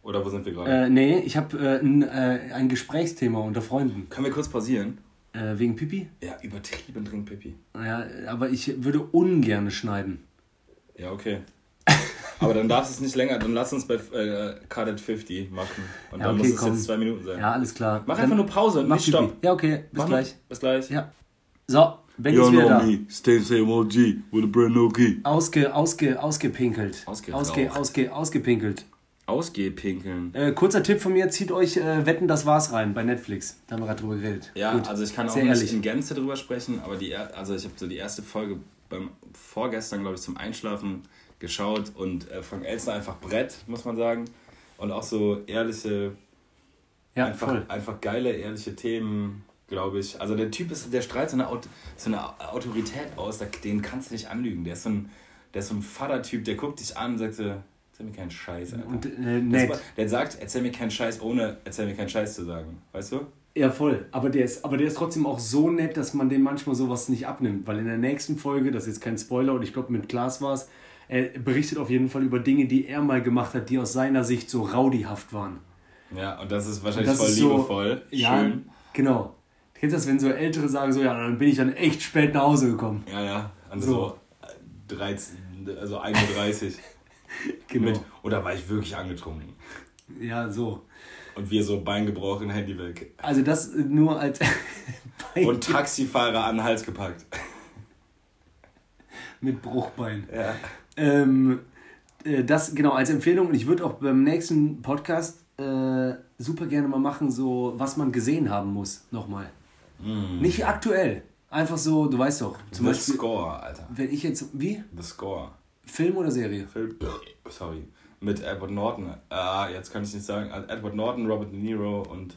Oder wo sind wir gerade? Äh, nee, ich habe äh, äh, ein Gesprächsthema unter Freunden. Können wir kurz pausieren? Äh, wegen Pipi? Ja, übertrieben dringend Pipi. Ja, aber ich würde ungern schneiden. Ja, okay. Aber dann darfst du es nicht länger, dann lass uns bei äh, Carded fifty machen. Und ja, dann okay, muss komm. es jetzt zwei Minuten sein. Ja, alles klar. Mach dann einfach nur Pause und nicht Stopp. Ja, okay, bis mach gleich. Mit. Bis gleich. Ja. So, Benny ist wieder da. Stay same O G with a brand new key. Ausge, ausge, ausgepinkelt. Ausge, ausge, ausge, ausgepinkelt. Ausgepinkeln. Äh, kurzer Tipp von mir, zieht euch äh, Wetten, das war's rein bei Netflix. Da haben wir gerade drüber geredet. Ja, gut. Also ich kann auch Sehr nicht ehrlich. in Gänze drüber sprechen, aber die, also ich habe so die erste Folge beim vorgestern, glaube ich, zum Einschlafen geschaut und äh, Frank Elstner einfach Brett, muss man sagen. Und auch so ehrliche, ja, einfach, einfach geile, ehrliche Themen, glaube ich. Also der Typ ist, der strahlt so eine, Aut- so eine Autorität aus, den kannst du nicht anlügen. Der ist so ein, der ist so ein Vatertyp, der guckt dich an und sagt so, erzähl mir keinen Scheiß, Alter. Und, äh, nett. Der, der sagt, erzähl mir keinen Scheiß, ohne erzähl mir keinen Scheiß zu sagen. Weißt du? Ja, voll. Aber der ist, aber der ist trotzdem auch so nett, dass man dem manchmal sowas nicht abnimmt. Weil in der nächsten Folge, das ist jetzt kein Spoiler, und ich glaube mit Klaas war es, er berichtet auf jeden Fall über Dinge, die er mal gemacht hat, die aus seiner Sicht so rowdyhaft waren. Ja, und das ist wahrscheinlich das voll ist so, liebevoll. Ja, schön. Genau. Du kennst das, wenn so Ältere sagen, so, ja, dann bin ich dann echt spät nach Hause gekommen. Ja, ja. Also so. dreizehn, also einunddreißig. Genau. Mit, oder war ich wirklich angetrunken? Ja, so. Und wir so Bein gebrochen, Handy weg. Also das nur als... Und Taxifahrer an den Hals gepackt. Mit Bruchbein. Ja. Ähm, das genau als Empfehlung, und ich würde auch beim nächsten Podcast äh, super gerne mal machen, so was man gesehen haben muss, nochmal. Mm. Nicht aktuell. Einfach so, du weißt doch. Zum The Beispiel, Score, Alter. Wenn ich jetzt, wie? The Score. Film oder Serie? Film, sorry. Mit Edward Norton. Ah, jetzt kann ich nicht sagen. Edward Norton, Robert De Niro und...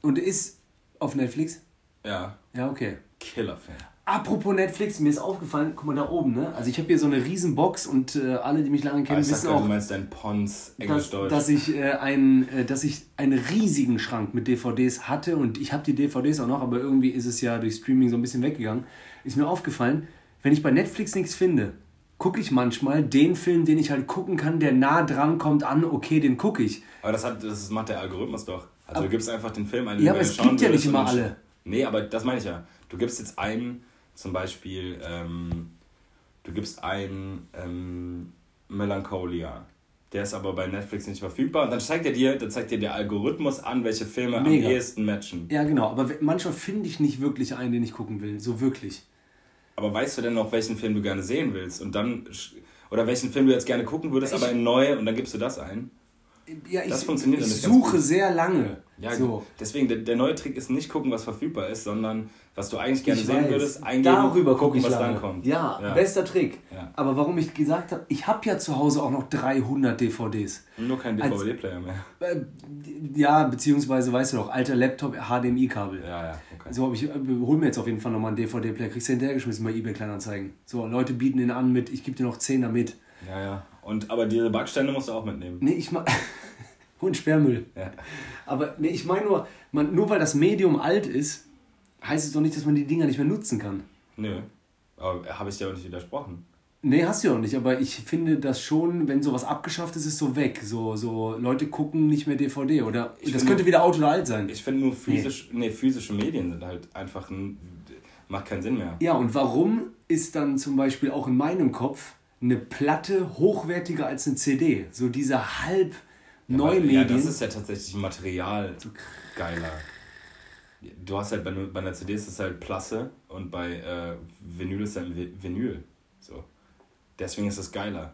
Und ist auf Netflix? Ja. Ja, okay. Killer-Fan. Apropos Netflix, mir ist aufgefallen, guck mal da oben, ne? Also ich habe hier so eine riesen Box und äh, alle, die mich lange kennen, ah, wissen auch... Du meinst dein Pons, Englisch-Deutsch. Dass, dass, ich, äh, ein, äh, dass ich einen riesigen Schrank mit D V Ds hatte und ich habe die D V Ds auch noch, aber irgendwie ist es ja durch Streaming so ein bisschen weggegangen. Ist mir aufgefallen, wenn ich bei Netflix nichts finde, gucke ich manchmal den Film, den ich halt gucken kann, der nah dran kommt an, okay, den gucke ich. Aber das, hat, das macht der Algorithmus doch. Also aber, du gibst einfach den Film einen, den ja, aber es gibt ja nicht immer alle. Nee, aber das meine ich ja. Du gibst jetzt einen, zum Beispiel, ähm, du gibst einen ähm, Melancholia. Der ist aber bei Netflix nicht verfügbar. Und dann zeigt er dir, dann zeigt dir der Algorithmus an, welche Filme Mega. am ehesten matchen. Ja, genau. Aber manchmal finde ich nicht wirklich einen, den ich gucken will. So wirklich. Aber weißt du denn noch, welchen Film du gerne sehen willst? Und dann, oder welchen Film du jetzt gerne gucken würdest, ich, aber in neu, und dann gibst du das ein? Ja, ich, das funktioniert ich, ich suche sehr lange. Ja, so. Deswegen, der, der neue Trick ist nicht gucken, was verfügbar ist, sondern was du eigentlich gerne ich sehen weiß. würdest, eingeben, darüber gucken, guck was lange. dann kommt. Ja, ja, bester Trick. Ja. Aber warum ich gesagt habe, ich habe ja zu Hause auch noch dreihundert D V Ds. Nur kein D V D-Player mehr. Äh, ja, beziehungsweise, weißt du doch, alter Laptop, H D M I-Kabel. Ja, ja, okay. So, ich hol mir jetzt auf jeden Fall nochmal einen D V D-Player, kriegst du hinterhergeschmissen bei eBay-Kleinanzeigen. So, Leute bieten den an mit, ich gebe dir noch zehner mit. Ja, ja. Und, aber diese Backsteine musst du auch mitnehmen. Nee, ich mach... und Sperrmüll. Ja. Aber nee, ich meine nur, man, nur weil das Medium alt ist, heißt es doch nicht, dass man die Dinger nicht mehr nutzen kann. Nö, aber habe ich dir auch nicht widersprochen. Nee, hast du ja auch nicht, aber ich finde das schon, wenn sowas abgeschafft ist, ist so weg. So, so Leute gucken nicht mehr D V D oder ich das könnte nur, wieder alt oder alt sein. Ich finde nur physisch, nee. Nee, physische Medien sind halt einfach, ein, macht keinen Sinn mehr. Ja, und warum ist dann zum Beispiel auch in meinem Kopf eine Platte hochwertiger als eine C D? So diese halb... Ja, neue Medien. Ja, das ist ja tatsächlich Material geiler. Du hast halt bei, bei einer C D ist es halt Plasse und bei äh, Vinyl ist es halt Vinyl. So. Deswegen ist es geiler.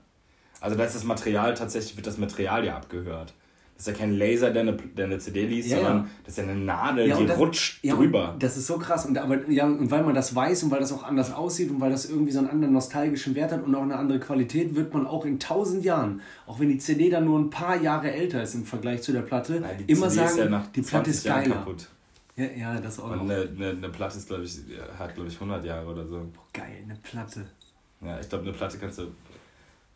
Also da ist das Material tatsächlich, wird das Material ja abgehört. Das ist ja kein Laser, der eine, der eine C D liest, ja, sondern ja. das ist ja eine Nadel, ja, die das, rutscht ja, drüber. Das ist so krass. Und, aber, ja, und weil man das weiß und weil das auch anders aussieht und weil das irgendwie so einen anderen nostalgischen Wert hat und auch eine andere Qualität, wird man auch in tausend Jahren, auch wenn die C D dann nur ein paar Jahre älter ist im Vergleich zu der Platte, Nein, die immer C D sagen, ist ja nach die Platte ist geiler. Kaputt. Ja, ja, das auch. Und eine, eine, eine Platte ist, glaub ich, hat, glaube ich, hundert Jahre oder so. Boah, geil, eine Platte. Ja, ich glaube, eine Platte kannst du...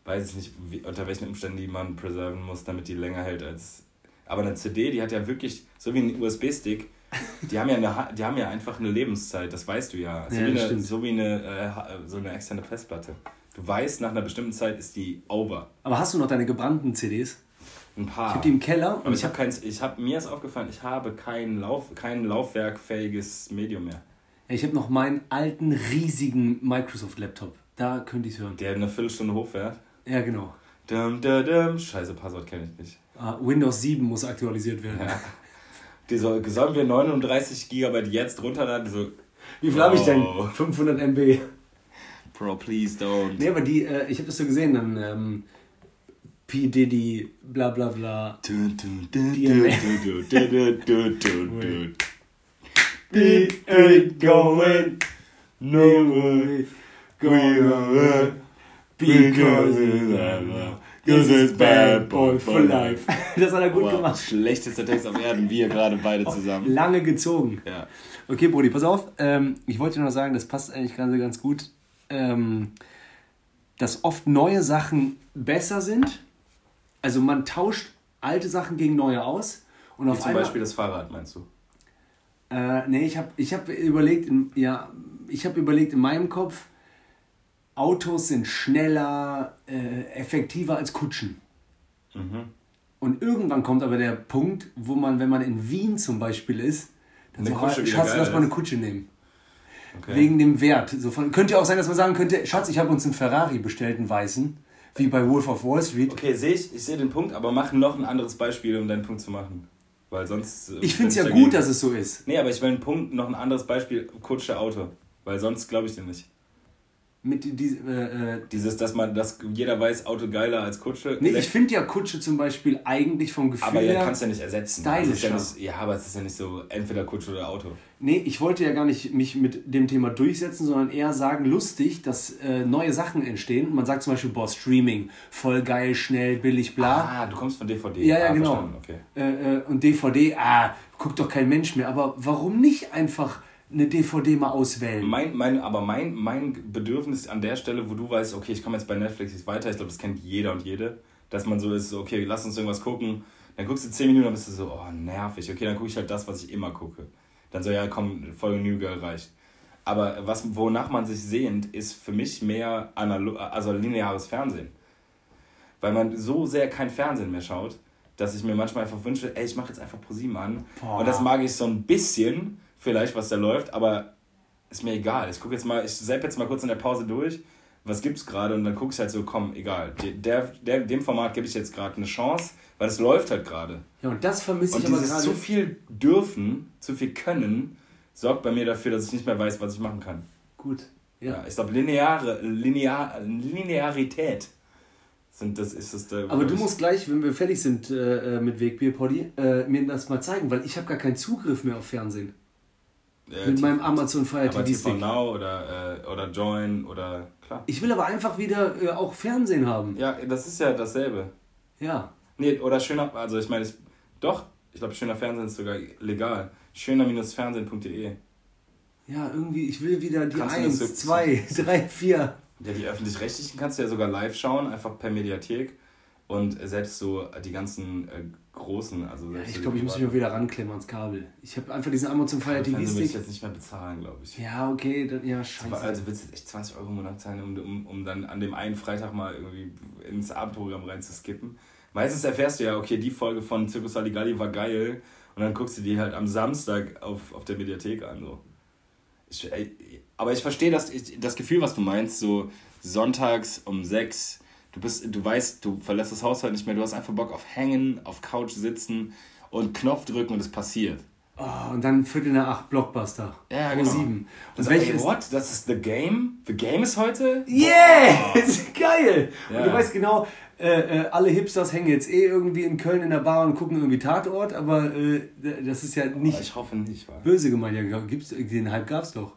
Weiß ich nicht, wie, unter welchen Umständen die man preserven muss, damit die länger hält als... Aber eine C D, die hat ja wirklich, so wie ein U S B-Stick, die haben ja, eine, die haben ja einfach eine Lebenszeit, das weißt du ja. So ja, wie, eine, so wie eine, äh, so eine externe Festplatte. Du weißt, nach einer bestimmten Zeit ist die over. Aber hast du noch deine gebrannten C Ds? Ein paar. Ich habe die im Keller. Und aber ich habe keins, ich habe, mir ist aufgefallen, ich habe kein, Lauf, kein laufwerkfähiges Medium mehr. Ja, ich habe noch meinen alten, riesigen Microsoft-Laptop. Da könnte ich es hören. Der eine Viertelstunde hochfährt. Ja, genau. Dum, dum, dum. Scheiße, Passwort kenne ich nicht. Ah, Windows sieben muss aktualisiert werden. Ja. Die so, sollen wir neununddreißig Gigabyte jetzt runterladen? So, wie viel habe ich denn? fünfhundert Megabyte. Bro, please don't. Nee, aber die, äh, ich habe das so gesehen, dann ähm, P. Diddy, bla bla bla. It ain't going nowhere. Going Because it's, it's bad boy for life. Das hat er gut wow. gemacht. Schlechtester Text auf Erden, wir gerade beide zusammen. Lange gezogen. Ja. Okay, Brody, pass auf. Ähm, ich wollte nur noch sagen, das passt eigentlich ganz, ganz gut, ähm, dass oft neue Sachen besser sind. Also man tauscht alte Sachen gegen neue aus. Und Wie auf zum einmal, Beispiel das Fahrrad, meinst du? Äh, nee, ich habe ich hab überlegt, in, ja, ich habe überlegt in meinem Kopf, Autos sind schneller, äh, effektiver als Kutschen. Mhm. Und irgendwann kommt aber der Punkt, wo man, wenn man in Wien zum Beispiel ist, dann sagt man, Schatz, lass mal eine Kutsche nehmen. Okay. Wegen dem Wert. So von, könnte ja auch sein, dass man sagen könnte, Schatz, ich habe uns einen Ferrari bestellt, einen weißen, wie bei Wolf of Wall Street. Okay, sehe ich, ich sehe den Punkt, aber mach noch ein anderes Beispiel, um deinen Punkt zu machen. Weil sonst... Äh, ich finde es ja dagegen. gut, dass es so ist. Nee, aber ich will einen Punkt, noch ein anderes Beispiel, Kutsche, Auto. Weil sonst glaube ich dir nicht. mit die, äh, dieses, dass man, dass jeder weiß, Auto geiler als Kutsche. Nee, ich finde ja Kutsche zum Beispiel eigentlich vom Gefühl her. Aber ja, kannst du ja nicht ersetzen. Das ist ja, nicht, ja, aber es ist ja nicht so entweder Kutsche oder Auto. Nee, ich wollte ja gar nicht mich mit dem Thema durchsetzen, sondern eher sagen, lustig, dass äh, neue Sachen entstehen. Man sagt zum Beispiel, boah, Streaming, voll geil, schnell, billig, bla. Ah, du kommst von D V D. Ja, ja, ah, genau. Okay. Äh, äh, und D V D, ah, guckt doch kein Mensch mehr. Aber warum nicht einfach eine D V D mal auswählen? Mein, mein, aber mein, mein Bedürfnis an der Stelle, wo du weißt, okay, ich komme jetzt bei Netflix nicht weiter, ich glaube, das kennt jeder und jede, dass man so ist, so, okay, lass uns irgendwas gucken, dann guckst du zehn Minuten, dann bist du so, oh, nervig, okay, dann gucke ich halt das, was ich immer gucke. Dann so, ja, komm, Folge New Girl reicht. Aber was, wonach man sich sehnt, ist für mich mehr analog, also lineares Fernsehen. Weil man so sehr kein Fernsehen mehr schaut, dass ich mir manchmal einfach wünsche, ey, ich mache jetzt einfach ProSieben an. Boah. Und das mag ich so ein bisschen, vielleicht, was da läuft, aber ist mir egal. Ich gucke jetzt mal, ich zapp jetzt mal kurz in der Pause durch, was gibt's gerade, und dann gucke ich halt so, komm, egal. Der, der, dem Format gebe ich jetzt gerade eine Chance, weil es läuft halt gerade. Ja, und das vermisse ich aber gerade. Und zu viel dürfen, zu viel können, sorgt bei mir dafür, dass ich nicht mehr weiß, was ich machen kann. Gut, ja. ja ich glaube, lineare, linear, Linearität sind das, ist das da. Aber du musst gleich, wenn wir fertig sind äh, mit Wegbier-Poddy, äh, mir das mal zeigen, weil ich habe gar keinen Zugriff mehr auf Fernsehen. Äh, mit meinem Amazon Fire T V Stick. Now oder, äh, oder Join oder klar. Ich will aber einfach wieder äh, auch Fernsehen haben. Ja, das ist ja dasselbe. Ja. Nee, oder schöner, also ich meine, doch, ich glaube, schöner Fernsehen ist sogar legal. schöner Fernsehen punkt de Ja, irgendwie, ich will wieder die eins, zwei, drei, vier. Ja, die Öffentlich-Rechtlichen kannst du ja sogar live schauen, einfach per Mediathek. Und selbst so die ganzen äh, großen, also ja, ich glaube, ich muss mich auch wieder ranklemmen ans Kabel. Ich habe einfach diesen Amazon Fire T V Stick. Den will ich jetzt nicht mehr bezahlen, glaube ich. Ja, okay, dann, ja, scheiße. Also willst du jetzt echt zwanzig Euro im Monat zahlen, um, um, um dann an dem einen Freitag mal irgendwie ins Abendprogramm reinzuskippen? Meistens erfährst du ja, okay, die Folge von Circus Halligalli war geil, und dann guckst du die halt am Samstag auf, auf der Mediathek an, so. Ich, äh, aber ich verstehe das, das Gefühl, was du meinst, so sonntags um sechs. Du bist, du weißt, du verlässt das Haus halt nicht mehr, du hast einfach Bock auf Hängen, auf Couch sitzen und Knopf drücken und es passiert. Oh, und dann Viertel nach acht Blockbuster. Ja, pro genau. sieben. Und welches? Hey, what? Das ist The Game? The Game ist heute? Yeah! Oh. Ist geil! Ja. Und du weißt genau, äh, äh, alle Hipsters hängen jetzt eh irgendwie in Köln in der Bar und gucken irgendwie Tatort, aber äh, das ist ja nicht... Oh, ich hoffe nicht, war. Böse gemeint, ja. Gibt's, den Hype gab's doch.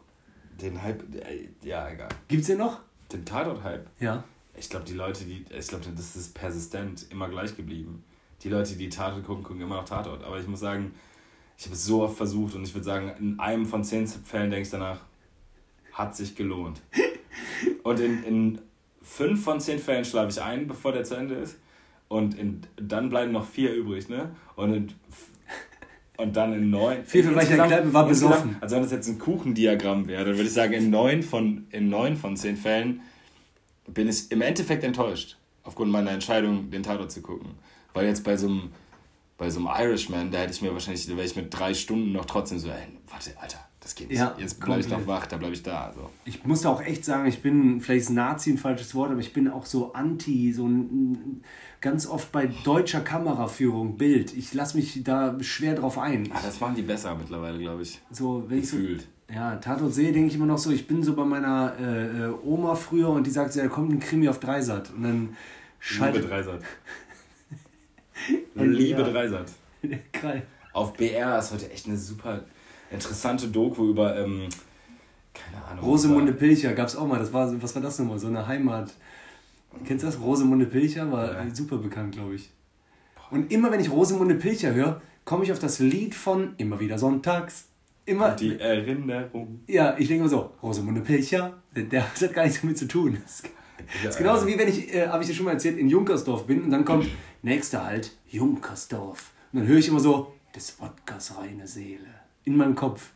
Den Hype, äh, ja, egal. Gibt's den noch? Den Tatort-Hype? Ja. Ich glaube, die Leute, die, ich glaube, das ist persistent immer gleich geblieben. Die Leute, die Tatort gucken, gucken immer noch Tatort. Aber ich muss sagen, ich habe es so oft versucht, und ich würde sagen, in einem von zehn Fällen denke ich danach, hat sich gelohnt. Und in, in fünf von zehn Fällen schlafe ich ein, bevor der zu Ende ist. Und in, dann bleiben noch vier übrig, ne? Und in, und dann in neun... Viel von welcher Kneipe war besoffen. Also wenn das jetzt ein Kuchendiagramm wäre, dann würde ich sagen, in neun von, in neun von zehn Fällen bin ich im Endeffekt enttäuscht, aufgrund meiner Entscheidung, den Tatort zu gucken. Weil jetzt bei so einem, bei so einem Irishman, da hätte ich mir wahrscheinlich, da wäre ich mit drei Stunden noch trotzdem so, ey, warte, Alter, das geht nicht. Ja, jetzt bleibe ich noch wach, da bleibe ich da. So. Ich muss auch echt sagen, ich bin, vielleicht ist Nazi ein falsches Wort, aber ich bin auch so anti, so ein, ganz oft bei deutscher Kameraführung, Bild. Ich lasse mich da schwer drauf ein. Ah, das machen die besser mittlerweile, glaube ich. So, wenn gefühlt. Ich so, ja, Tatort sehe, denke ich immer noch so, ich bin so bei meiner äh, Oma früher, und die sagt so, ja, da kommt ein Krimi auf Dreisat. Und dann schaltet... Liebe Dreisat. Liebe ja. Dreisat. Geil. Auf B R ist heute echt eine super interessante Doku über, ähm, keine Ahnung... Rosemunde Pilcher gab's auch mal, das war, was war das nochmal, so eine Heimat... Kennst du das? Rosemunde Pilcher war ja super bekannt, glaube ich. Und immer, wenn ich Rosemunde Pilcher höre, komme ich auf das Lied von Immer Wieder Sonntags. Immer, die Erinnerung. Ja, ich denke immer so, Rosemunde Pilcher, der hat gar nichts damit zu tun. Das ist genauso wie wenn ich, äh, habe ich dir schon mal erzählt, in Junkersdorf bin, und dann kommt, nächster Halt, Junkersdorf. Und dann höre ich immer so, des Wodkas reine Seele. In meinem Kopf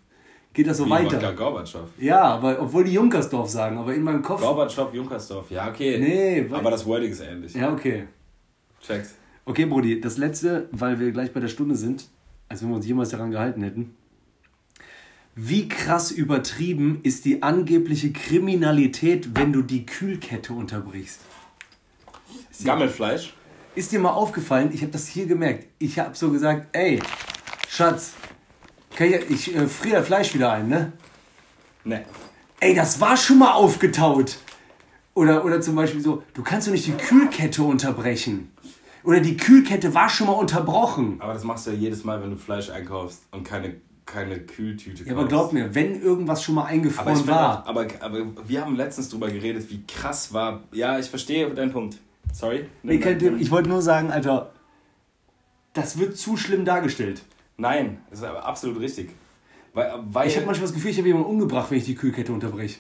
geht das so wie weiter. Wodka Gorbatschow. Ja, aber obwohl die Junkersdorf sagen, aber in meinem Kopf. Gorbatschow, Junkersdorf, ja, okay. Nee, aber das Wording ist ähnlich. Ja, okay. Checks. Okay, Brudi, das letzte, weil wir gleich bei der Stunde sind, als wenn wir uns jemals daran gehalten hätten. Wie krass übertrieben ist die angebliche Kriminalität, wenn du die Kühlkette unterbrichst? Gammelfleisch. Ist dir mal aufgefallen? Ich habe das hier gemerkt. Ich habe so gesagt, ey, Schatz, kann ich, ich äh, friere Fleisch wieder ein, ne? Ne. Ey, das war schon mal aufgetaut. Oder, oder zum Beispiel so, du kannst doch nicht die Kühlkette unterbrechen. Oder die Kühlkette war schon mal unterbrochen. Aber das machst du ja jedes Mal, wenn du Fleisch einkaufst und keine, keine Kühltüte kaufst. Ja, aber glaub mir, wenn irgendwas schon mal eingefroren aber war. Auch, aber, aber wir haben letztens drüber geredet, wie krass war... Ja, ich verstehe deinen Punkt. Sorry. Nee, nein, nein, ich wollte nur sagen, Alter, das wird zu schlimm dargestellt. Nein, das ist aber absolut richtig. Weil, weil ich habe manchmal das Gefühl, ich habe jemanden umgebracht, wenn ich die Kühlkette unterbreche.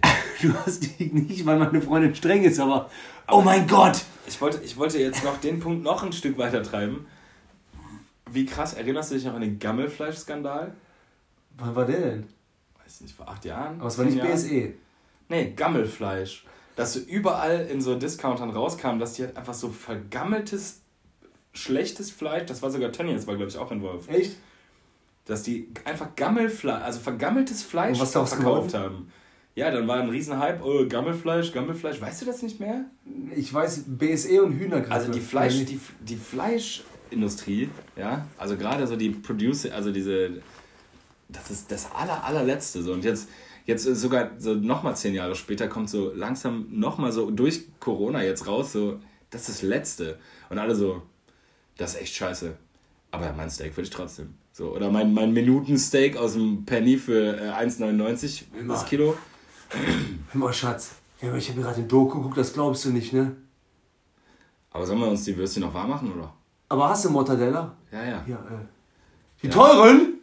Okay. Du hast die nicht, weil meine Freundin streng ist, aber... Oh mein Gott! Ich wollte, ich wollte jetzt noch den Punkt noch ein Stück weiter treiben. Wie krass, erinnerst du dich noch an den Gammelfleischskandal? Wann war der denn? Weiß nicht, vor acht Jahren. Aber es war nicht B S E. Nee, Gammelfleisch. Dass du überall in so Discountern rauskam, dass die halt einfach so vergammeltes, schlechtes Fleisch, das war sogar Tönnies, war glaube ich auch involviert. Echt? Dass die einfach Gammelfleisch, also vergammeltes Fleisch verkauft haben. Ja, dann war ein Riesenhype, oh, Gammelfleisch, Gammelfleisch, weißt du das nicht mehr? Ich weiß, B S E und Hühnergrippe. Also die, Fleisch, die, die Fleischindustrie, ja, also gerade so die Producer, also diese, das ist das aller, allerletzte so. Und jetzt, jetzt sogar so nochmal zehn Jahre später kommt so langsam nochmal so durch Corona jetzt raus, so, das ist das Letzte. Und alle so, das ist echt scheiße, aber mein Steak würde ich trotzdem. So, oder mein, mein Minutensteak aus dem Penny für äh, eins neunundneunzig das Kilo. Hör mal, Schatz, ja, ich habe gerade den Doku geguckt, das glaubst du nicht, ne? Aber sollen wir uns die Würstchen noch warm machen, oder? Aber hast du Mortadella? Ja, ja. ja äh. Die ja. teuren?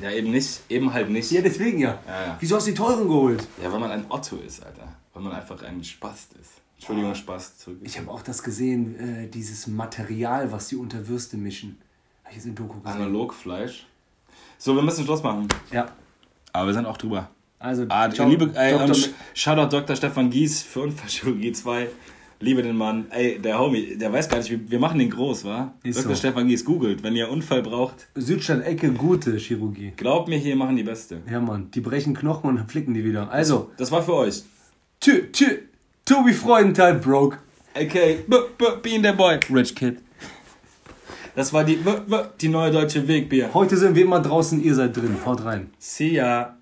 Ja, eben nicht, eben halt nicht. Ja, deswegen ja. ja, ja. Wieso hast du die teuren geholt? Ja, weil man ein Otto ist, Alter. Weil man einfach ein Spast ist. Entschuldigung, ja. Spast. Zurück. Ich habe auch das gesehen, äh, dieses Material, was die unter Würste mischen. Habe ich jetzt in Doku gesehen. Analogfleisch. So, wir müssen Schluss machen. Ja. Aber wir sind auch drüber. Also, ah, ciao, liebe, ey, Doktor Ähm, Shoutout Doktor Stefan Gies für Unfallchirurgie zwei. Liebe den Mann. Ey, der Homie, der weiß gar nicht, wie, wir machen den groß, wa? Ist Doktor So. Stefan Gies, googelt, wenn ihr Unfall braucht. Südstadt-Ecke, gute Chirurgie. Glaubt mir, hier machen die Beste. Ja, Mann, die brechen Knochen und flicken die wieder. Also. Das war für euch. Tschö, tschö, Tobi Freudenthal broke. Okay, b, b, being the boy, rich kid. Das war die, b, b, die neue deutsche Wegbier. Heute sind wir immer draußen, ihr seid drin. Haut rein. See ya.